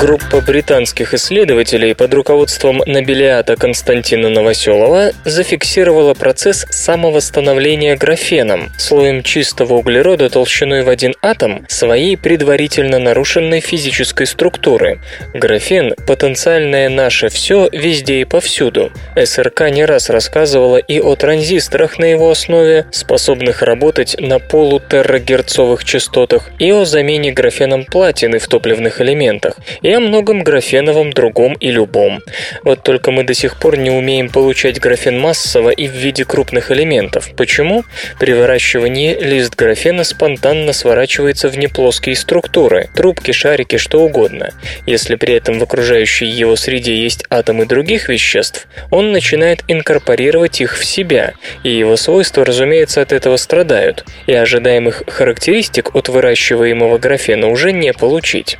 Группа британских исследователей под руководством нобелиата Константина Новоселова зафиксировала процесс самовосстановления графеном, слоем чистого углерода толщиной в один атом своей предварительно нарушенной физической структуры. Графен – потенциальное наше все везде и повсюду. СРК не раз рассказывала и о транзисторах на его основе, способных работать на полутерагерцовых частотах, и о замене графеном платины в топливных элементах, и о многом графеновом другом и любом. Вот только мы до сих пор не умеем получать графен массово и в виде крупных элементов. Почему? При выращивании лист графена спонтанно сворачивается в неплоские структуры – трубки, шарики, что угодно. Если при этом в окружающей его среде есть атомы других веществ, он начинает инкорпорировать их в себя, и его свойства, разумеется, от этого страдают, и ожидаемых характеристик от выращиваемого графена уже не получить.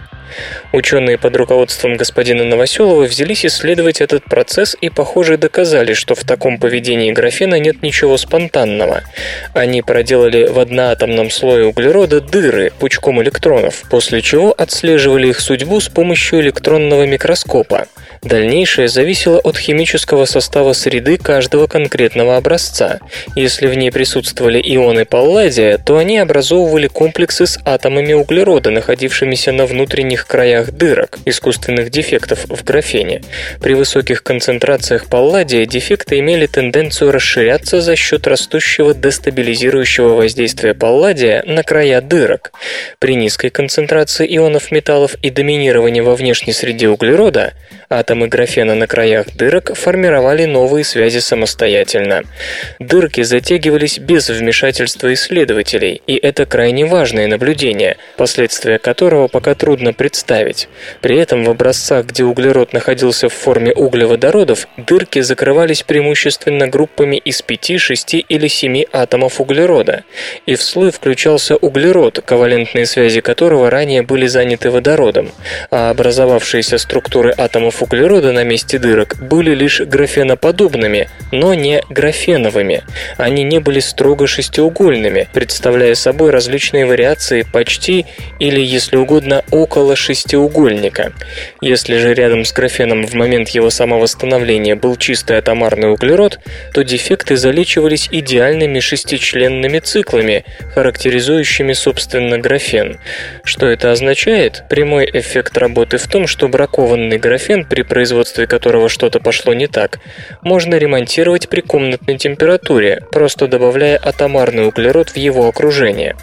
Ученые под руководством господина Новоселова взялись исследовать этот процесс и, похоже, доказали, что в таком поведении графена нет ничего спонтанного. Они проделали в одноатомном слое углерода дыры пучком электронов, после чего отслеживали их судьбу с помощью электронного микроскопа. Дальнейшее зависело от химического состава среды каждого конкретного образца. Если в ней присутствовали ионы палладия, то они образовывали комплексы с атомами углерода, находившимися на внутренних краях дырок, искусственных дефектов в графене. При высоких концентрациях палладия дефекты имели тенденцию расширяться за счет растущего дестабилизирующего воздействия палладия на края дырок. При низкой концентрации ионов металлов и доминировании во внешней среде углерода атомы графена на краях дырок формировали новые связи самостоятельно. Дырки затягивались без вмешательства исследователей, и это крайне важное наблюдение, последствия которого пока трудно представить. При этом в образцах, где углерод находился в форме углеводородов, дырки закрывались преимущественно группами из пяти, шести или семи атомов углерода, и в слой включался углерод, ковалентные связи которого ранее были заняты водородом, а образовавшиеся структуры атомов углерода на месте дырок были лишь графеноподобными, но не графеновыми. Они не были строго шестиугольными, представляя собой различные вариации почти или, если угодно, около шестиугольника. Если же рядом с графеном в момент его самовосстановления был чистый атомарный углерод, то дефекты залечивались идеальными шестичленными циклами, характеризующими, собственно, графен. Что это означает? Прямой эффект работы в том, что бракованный графен, при производстве которого что-то пошло не так, можно ремонтировать при комнатной температуре, просто добавляя атомарный углерод в его окружение.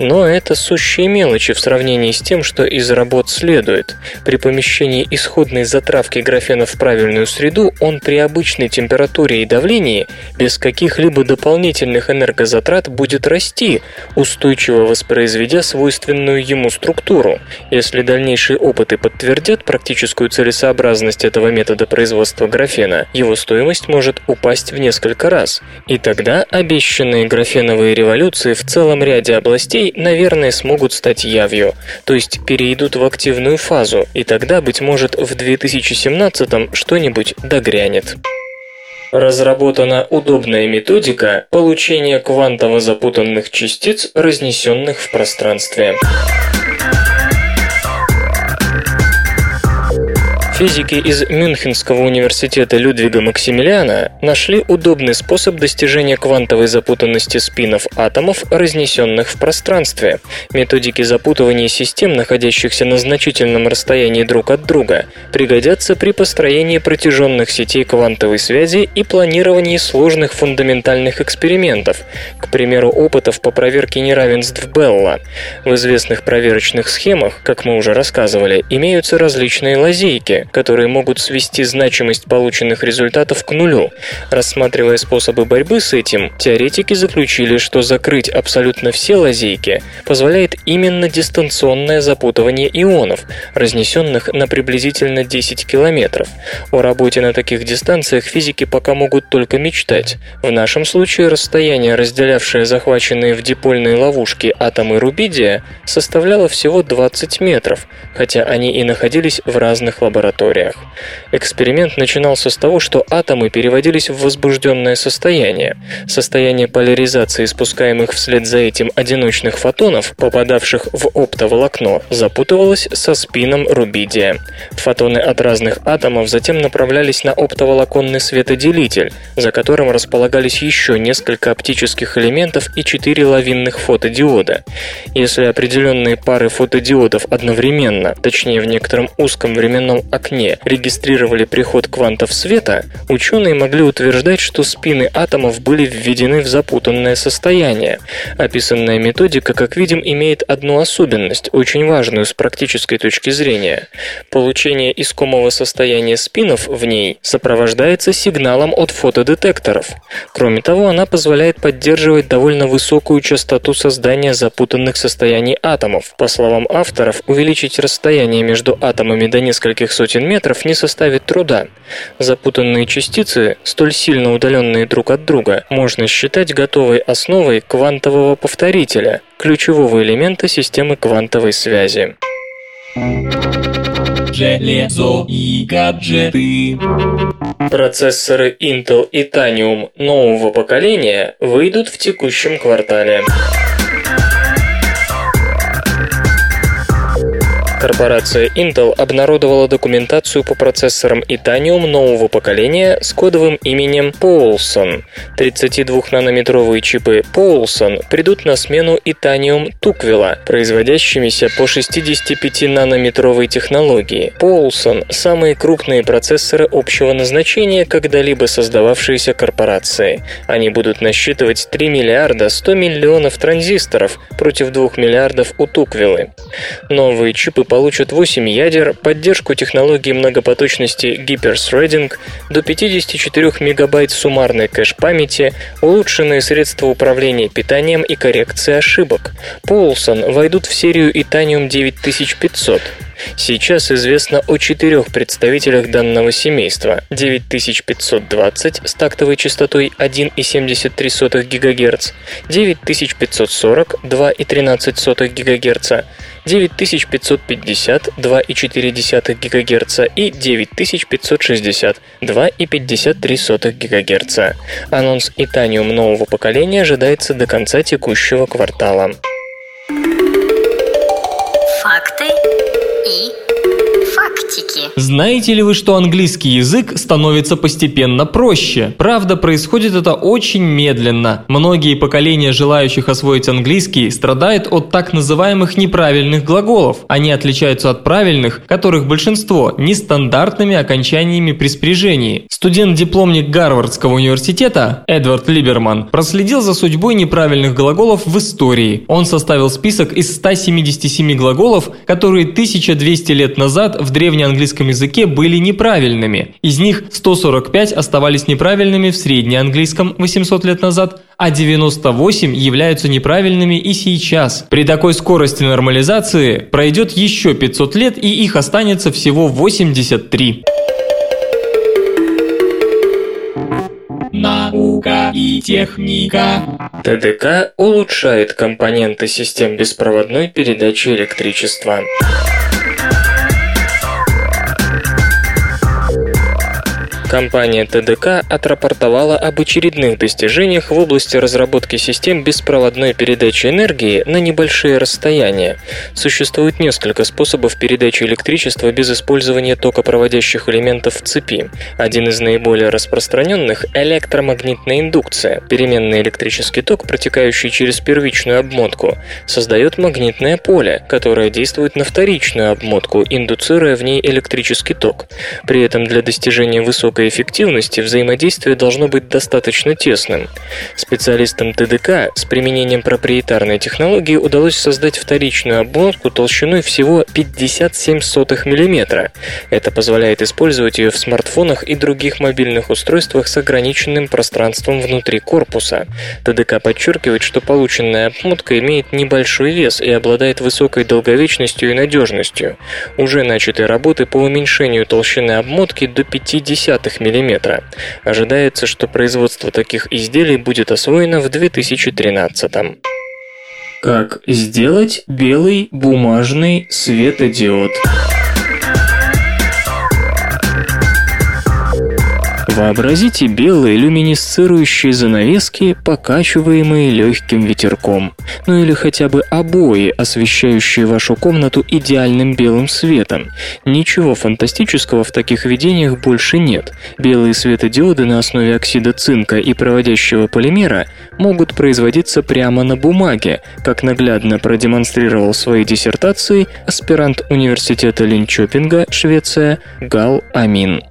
Но это сущие мелочи в сравнении с тем, что из работ следует. При помещении превращении исходной затравки графена в правильную среду он при обычной температуре и давлении без каких-либо дополнительных энергозатрат будет расти, устойчиво воспроизведя свойственную ему структуру. Если дальнейшие опыты подтвердят практическую целесообразность этого метода производства графена, его стоимость может упасть в несколько раз. И тогда обещанные графеновые революции в целом ряде областей, наверное, смогут стать явью, то есть перейдут в активную фазу, и тогда, быть может, в две тысячи семнадцатом что-нибудь догрянет. Разработана удобная методика получения квантово-запутанных частиц, разнесенных в пространстве. Физики из Мюнхенского университета Людвига Максимилиана нашли удобный способ достижения квантовой запутанности спинов атомов, разнесенных в пространстве. Методики запутывания систем, находящихся на значительном расстоянии друг от друга, пригодятся при построении протяженных сетей квантовой связи и планировании сложных фундаментальных экспериментов, к примеру, опытов по проверке неравенств Белла. В известных проверочных схемах, как мы уже рассказывали, имеются различные лазейки, которые могут свести значимость полученных результатов к нулю. Рассматривая способы борьбы с этим, теоретики заключили, что закрыть абсолютно все лазейки позволяет именно дистанционное запутывание ионов, разнесенных на приблизительно десять километров. О работе на таких дистанциях физики пока могут только мечтать. В нашем случае расстояние, разделявшее захваченные в дипольной ловушке атомы рубидия, составляло всего двадцать метров, хотя они и находились в разных лабораториях. Эксперимент начинался с того, что атомы переводились в возбужденное состояние. Состояние поляризации испускаемых вслед за этим одиночных фотонов, попадавших в оптоволокно, запутывалось со спином рубидия. Фотоны от разных атомов затем направлялись на оптоволоконный светоделитель, за которым располагались еще несколько оптических элементов и четыре лавинных фотодиода. Если определенные пары фотодиодов одновременно, точнее в некотором узком временном окне, регистрировали приход квантов света, ученые могли утверждать, что спины атомов были введены в запутанное состояние. Описанная методика, как видим, имеет одну особенность, очень важную с практической точки зрения. Получение искомого состояния спинов в ней сопровождается сигналом от фотодетекторов. Кроме того, она позволяет поддерживать довольно высокую частоту создания запутанных состояний атомов. По словам авторов, увеличить расстояние между атомами до нескольких сотен метров не составит труда. Запутанные частицы, столь сильно удаленные друг от друга, можно считать готовой основой квантового повторителя, ключевого элемента системы квантовой связи. Железо и гаджеты. Процессоры Intel и Tanium нового поколения выйдут в текущем квартале. Корпорация Intel обнародовала документацию по процессорам Itanium нового поколения с кодовым именем Paulson. тридцатидвухнанометровые чипы Paulson придут на смену Itanium Tukwila, производящимися по шестидесятипятинанометровой технологии. Paulson – самые крупные процессоры общего назначения, когда-либо создававшиеся корпорацией. Они будут насчитывать три миллиарда сто миллионов транзисторов против двух миллиардов у Tukwila. Новые чипы получат восемь ядер, поддержку технологии многопоточности гиперсреддинг, до пятидесяти четырёх мегабайт суммарной кэш-памяти, улучшенные средства управления питанием и коррекции ошибок. Paulson войдут в серию Itanium девять тысяч пятьсот. Сейчас известно о четырех представителях данного семейства: девять тысяч пятьсот двадцать с тактовой частотой один целых семьдесят три сотых гигагерца, девять тысяч пятьсот сорок два целых тринадцать сотых гигагерца, девять тысяч пятьсот пятьдесят два целых четыре десятых гигагерца и девять тысяч пятьсот шестьдесят два целых пятьдесят три сотых гигагерца. Анонс Itanium нового поколения ожидается до конца текущего квартала. Факты и фактики. Знаете ли вы, что английский язык становится постепенно проще? Правда, происходит это очень медленно. Многие поколения желающих освоить английский страдают от так называемых неправильных глаголов. Они отличаются от правильных, которых большинство, нестандартными окончаниями при спряжении. Студент-дипломник Гарвардского университета Эдвард Либерман проследил за судьбой неправильных глаголов в истории. Он составил список из ста семидесяти семи глаголов, которые тысяча двести лет назад в древнеанглийском языке были неправильными. Из них сто сорок пять оставались неправильными в среднеанглийском восемьсот лет назад, а девяносто восемь являются неправильными и сейчас. При такой скорости нормализации пройдет еще пятьсот лет, и их останется всего восемьдесят три. Наука и техника. тэ дэ ка улучшает компоненты систем беспроводной передачи электричества. Компания тэ дэ ка отрапортовала об очередных достижениях в области разработки систем беспроводной передачи энергии на небольшие расстояния. Существует несколько способов передачи электричества без использования токопроводящих элементов в цепи. Один из наиболее распространенных – электромагнитная индукция. Переменный электрический ток, протекающий через первичную обмотку, создает магнитное поле, которое действует на вторичную обмотку, индуцируя в ней электрический ток. При этом для достижения высокой эффективности взаимодействие должно быть достаточно тесным. Специалистам тэ дэ ка с применением проприетарной технологии удалось создать вторичную обмотку толщиной всего пятьдесят семь сотых миллиметра. Это позволяет использовать ее в смартфонах и других мобильных устройствах с ограниченным пространством внутри корпуса. тэ дэ ка подчеркивает, что полученная обмотка имеет небольшой вес и обладает высокой долговечностью и надежностью. Уже начаты работы по уменьшению толщины обмотки до пятьдесят миллиметра. Ожидается, что производство таких изделий будет освоено в две тысячи тринадцатом. Как сделать белый бумажный светодиод? Вообразите белые люминесцирующие занавески, покачиваемые легким ветерком. Ну или хотя бы обои, освещающие вашу комнату идеальным белым светом. Ничего фантастического в таких видениях больше нет. Белые светодиоды на основе оксида цинка и проводящего полимера могут производиться прямо на бумаге, как наглядно продемонстрировал в своей диссертации аспирант университета Линчопинга, Швеция, Гал Амин.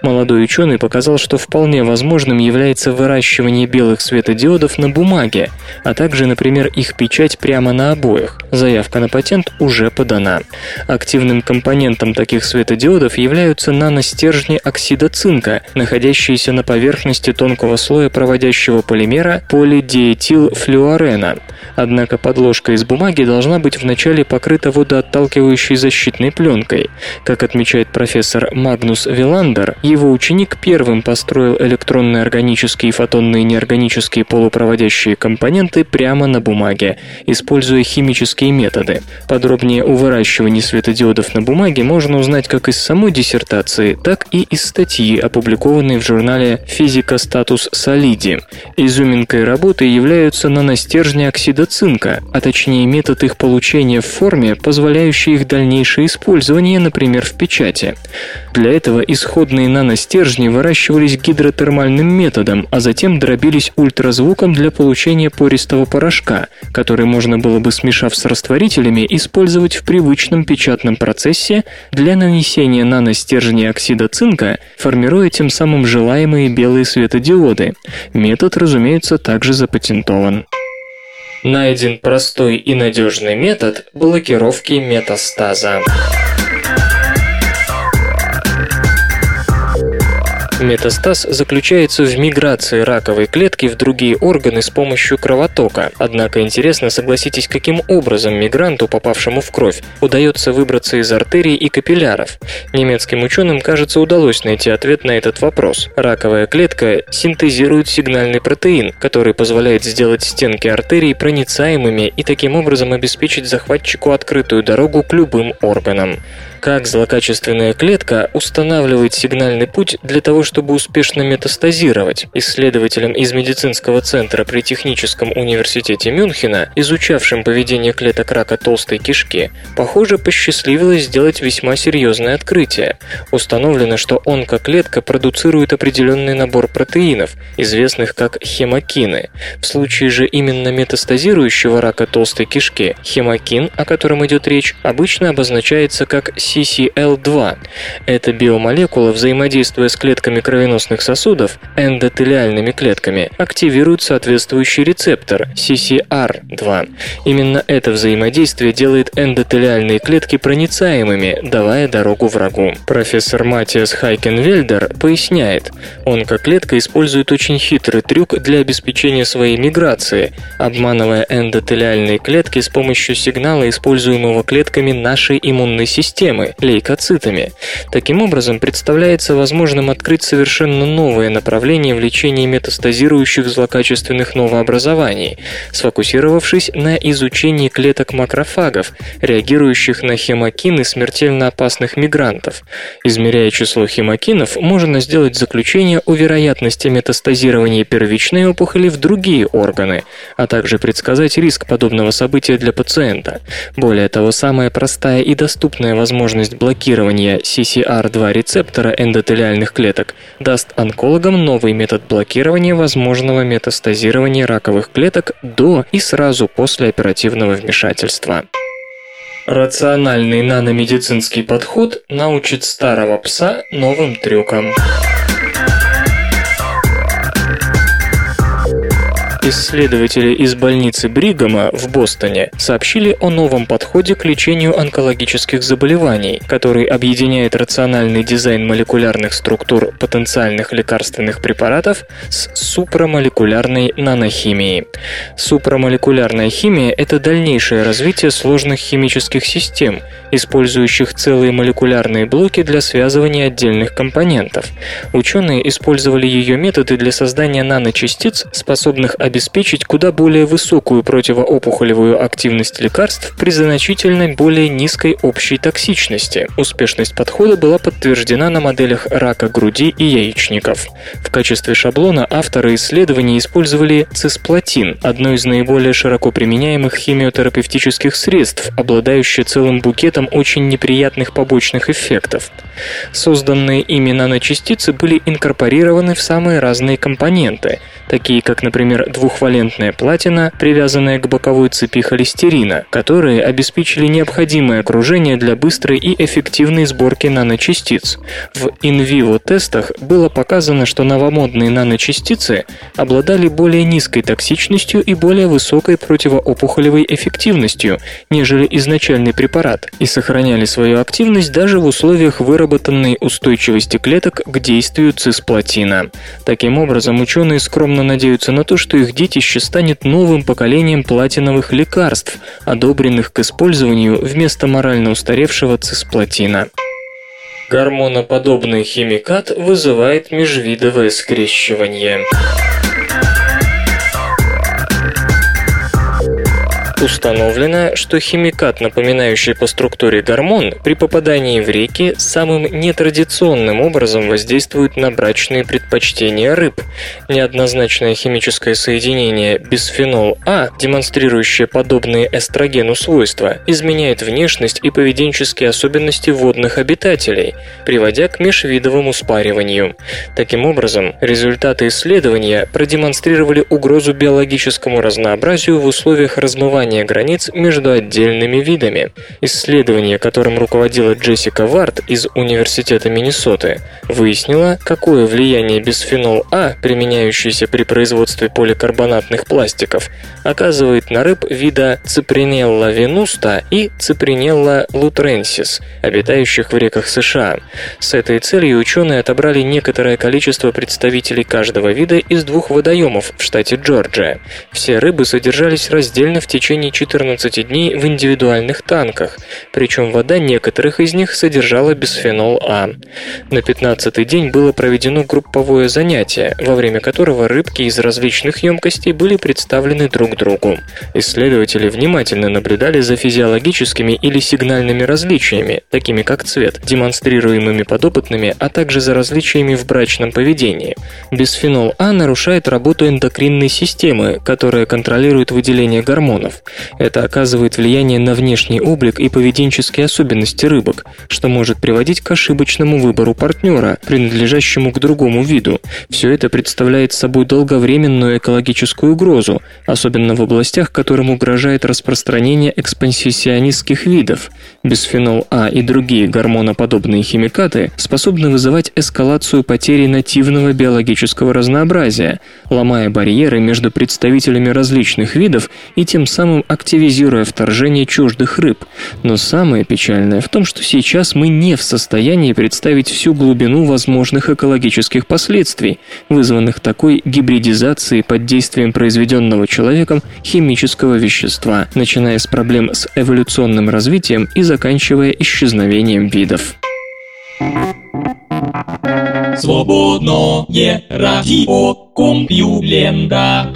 Молодой ученый показал, что вполне возможным является выращивание белых светодиодов на бумаге, а также, например, их печать прямо на обоях. Заявка на патент уже подана. Активным компонентом таких светодиодов являются наностержни оксида цинка, находящиеся на поверхности тонкого слоя проводящего полимера полидиэтилфлюорена. Однако подложка из бумаги должна быть вначале покрыта водоотталкивающей защитной пленкой. Как отмечает профессор Магнус Виландер, его ученик первым построил электронные органические и фотонные неорганические полупроводящие компоненты прямо на бумаге, используя химические методы. Подробнее о выращивании светодиодов на бумаге можно узнать как из самой диссертации, так и из статьи, опубликованной в журнале «Физика статус солиди». Изюминкой работы являются наностержни оксида цинка, а точнее метод их получения в форме, позволяющий их дальнейшее использование, например, в печати. Для этого исходные наностержни выращиваются гидротермальным методом, а затем дробились ультразвуком для получения пористого порошка, который можно было бы, смешав с растворителями, использовать в привычном печатном процессе для нанесения наностержней оксида цинка, формируя тем самым желаемые белые светодиоды. Метод, разумеется, также запатентован. Найден простой и надежный метод блокировки метастаза. Метастаз заключается в миграции раковой клетки в другие органы с помощью кровотока. Однако интересно, согласитесь, каким образом мигранту, попавшему в кровь, удается выбраться из артерий и капилляров? Немецким ученым, кажется, удалось найти ответ на этот вопрос. Раковая клетка синтезирует сигнальный протеин, который позволяет сделать стенки артерий проницаемыми и таким образом обеспечить захватчику открытую дорогу к любым органам. Как злокачественная клетка устанавливает сигнальный путь для того, чтобы чтобы успешно метастазировать. Исследователям из медицинского центра при Техническом университете Мюнхена, изучавшим поведение клеток рака толстой кишки, похоже, посчастливилось сделать весьма серьезное открытие. Установлено, что онкоклетка продуцирует определенный набор протеинов, известных как хемокины. В случае же именно метастазирующего рака толстой кишки, хемокин, о котором идет речь, обычно обозначается как си си эл два. Эта биомолекула, взаимодействуя с клетками кровеносных сосудов, эндотелиальными клетками, активирует соответствующий рецептор си си ар два. Именно это взаимодействие делает эндотелиальные клетки проницаемыми, давая дорогу врагу. Профессор Матиас Хайкенвельдер поясняет, онкоклетка использует очень хитрый трюк для обеспечения своей миграции, обманывая эндотелиальные клетки с помощью сигнала, используемого клетками нашей иммунной системы, лейкоцитами. Таким образом, представляется возможным открыть совершенно новое направление в лечении метастазирующих злокачественных новообразований, сфокусировавшись на изучении клеток макрофагов, реагирующих на хемокины смертельно опасных мигрантов. Измеряя число хемокинов, можно сделать заключение о вероятности метастазирования первичной опухоли в другие органы, а также предсказать риск подобного события для пациента. Более того, самая простая и доступная возможность блокирования си си ар два рецептора эндотелиальных клеток даст онкологам новый метод блокирования возможного метастазирования раковых клеток до и сразу после оперативного вмешательства. Рациональный наномедицинский подход научит старого пса новым трюкам. Исследователи из больницы Бригама в Бостоне сообщили о новом подходе к лечению онкологических заболеваний, который объединяет рациональный дизайн молекулярных структур потенциальных лекарственных препаратов с супрамолекулярной нанохимией. Супрамолекулярная химия – это дальнейшее развитие сложных химических систем, использующих целые молекулярные блоки для связывания отдельных компонентов. Ученые использовали ее методы для создания наночастиц, способных обеспечить обеспечить куда более высокую противоопухолевую активность лекарств при значительно более низкой общей токсичности. Успешность подхода была подтверждена на моделях рака груди и яичников. В качестве шаблона авторы исследований использовали цисплатин, одно из наиболее широко применяемых химиотерапевтических средств, обладающее целым букетом очень неприятных побочных эффектов. Созданные ими наночастицы были инкорпорированы в самые разные компоненты, такие как, например, двухвалентная платина, привязанная к боковой цепи холестерина, которые обеспечили необходимое окружение для быстрой и эффективной сборки наночастиц. В инвиво-тестах было показано, что новомодные наночастицы обладали более низкой токсичностью и более высокой противоопухолевой эффективностью, нежели изначальный препарат, и сохраняли свою активность даже в условиях выработанной устойчивости клеток к действию цисплатина. Таким образом, ученые скромно надеются на то, что их детище станет новым поколением платиновых лекарств, одобренных к использованию вместо морально устаревшего цисплатина. Гормоноподобный химикат вызывает межвидовое скрещивание. Установлено, что химикат, напоминающий по структуре гормон, при попадании в реки самым нетрадиционным образом воздействует на брачные предпочтения рыб. Неоднозначное химическое соединение бисфенол А, демонстрирующее подобные эстрогену свойства, изменяет внешность и поведенческие особенности водных обитателей, приводя к межвидовому спариванию. Таким образом, результаты исследования продемонстрировали угрозу биологическому разнообразию в условиях размывания границ между отдельными видами. Исследование, которым руководила Джессика Варт из Университета Миннесоты, выяснило, какое влияние бисфенол А, применяющийся при производстве поликарбонатных пластиков, оказывает на рыб вида Ципринелла венуста и Ципринелла лутренсис, обитающих в реках США. С этой целью ученые отобрали некоторое количество представителей каждого вида из двух водоемов в штате Джорджия. Все рыбы содержались раздельно в течение протяжении четырнадцати дней в индивидуальных танках, причем вода некоторых из них содержала бисфенол А. На пятнадцатый день было проведено групповое занятие, во время которого рыбки из различных емкостей были представлены друг другу. Исследователи внимательно наблюдали за физиологическими или сигнальными различиями, такими как цвет, демонстрируемыми подопытными, а также за различиями в брачном поведении. Бисфенол А нарушает работу эндокринной системы, которая контролирует выделение гормонов. Это оказывает влияние на внешний облик и поведенческие особенности рыбок, что может приводить к ошибочному выбору партнера, принадлежащему к другому виду. Все это представляет собой долговременную экологическую угрозу, особенно в областях, которым угрожает распространение экспансионистских видов. Бисфенол А и другие гормоноподобные химикаты способны вызывать эскалацию потери нативного биологического разнообразия, ломая барьеры между представителями различных видов и тем самым активизируя вторжение чуждых рыб. Но самое печальное в том, что сейчас мы не в состоянии представить всю глубину возможных экологических последствий, вызванных такой гибридизацией под действием произведенного человеком химического вещества, начиная с проблем с эволюционным развитием и заканчивая исчезновением видов. Свободно не радио Компьюлента.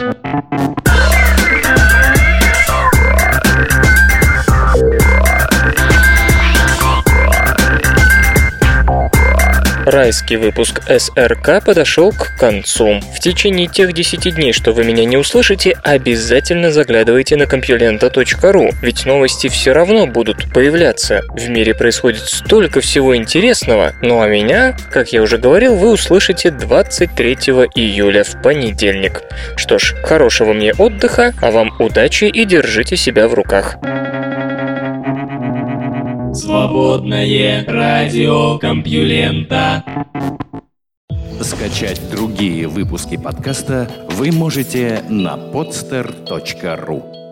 Райский выпуск СРК подошел к концу. В течение тех десяти дней, что вы меня не услышите, обязательно заглядывайте на компьюлента точка ру, ведь новости все равно будут появляться. В мире происходит столько всего интересного, ну а меня, как я уже говорил, вы услышите двадцать третьего июля в понедельник. Что ж, хорошего мне отдыха, а вам удачи и держите себя в руках. Свободное радио Компьюлента. Скачать другие выпуски подкаста вы можете на подстер точка ру.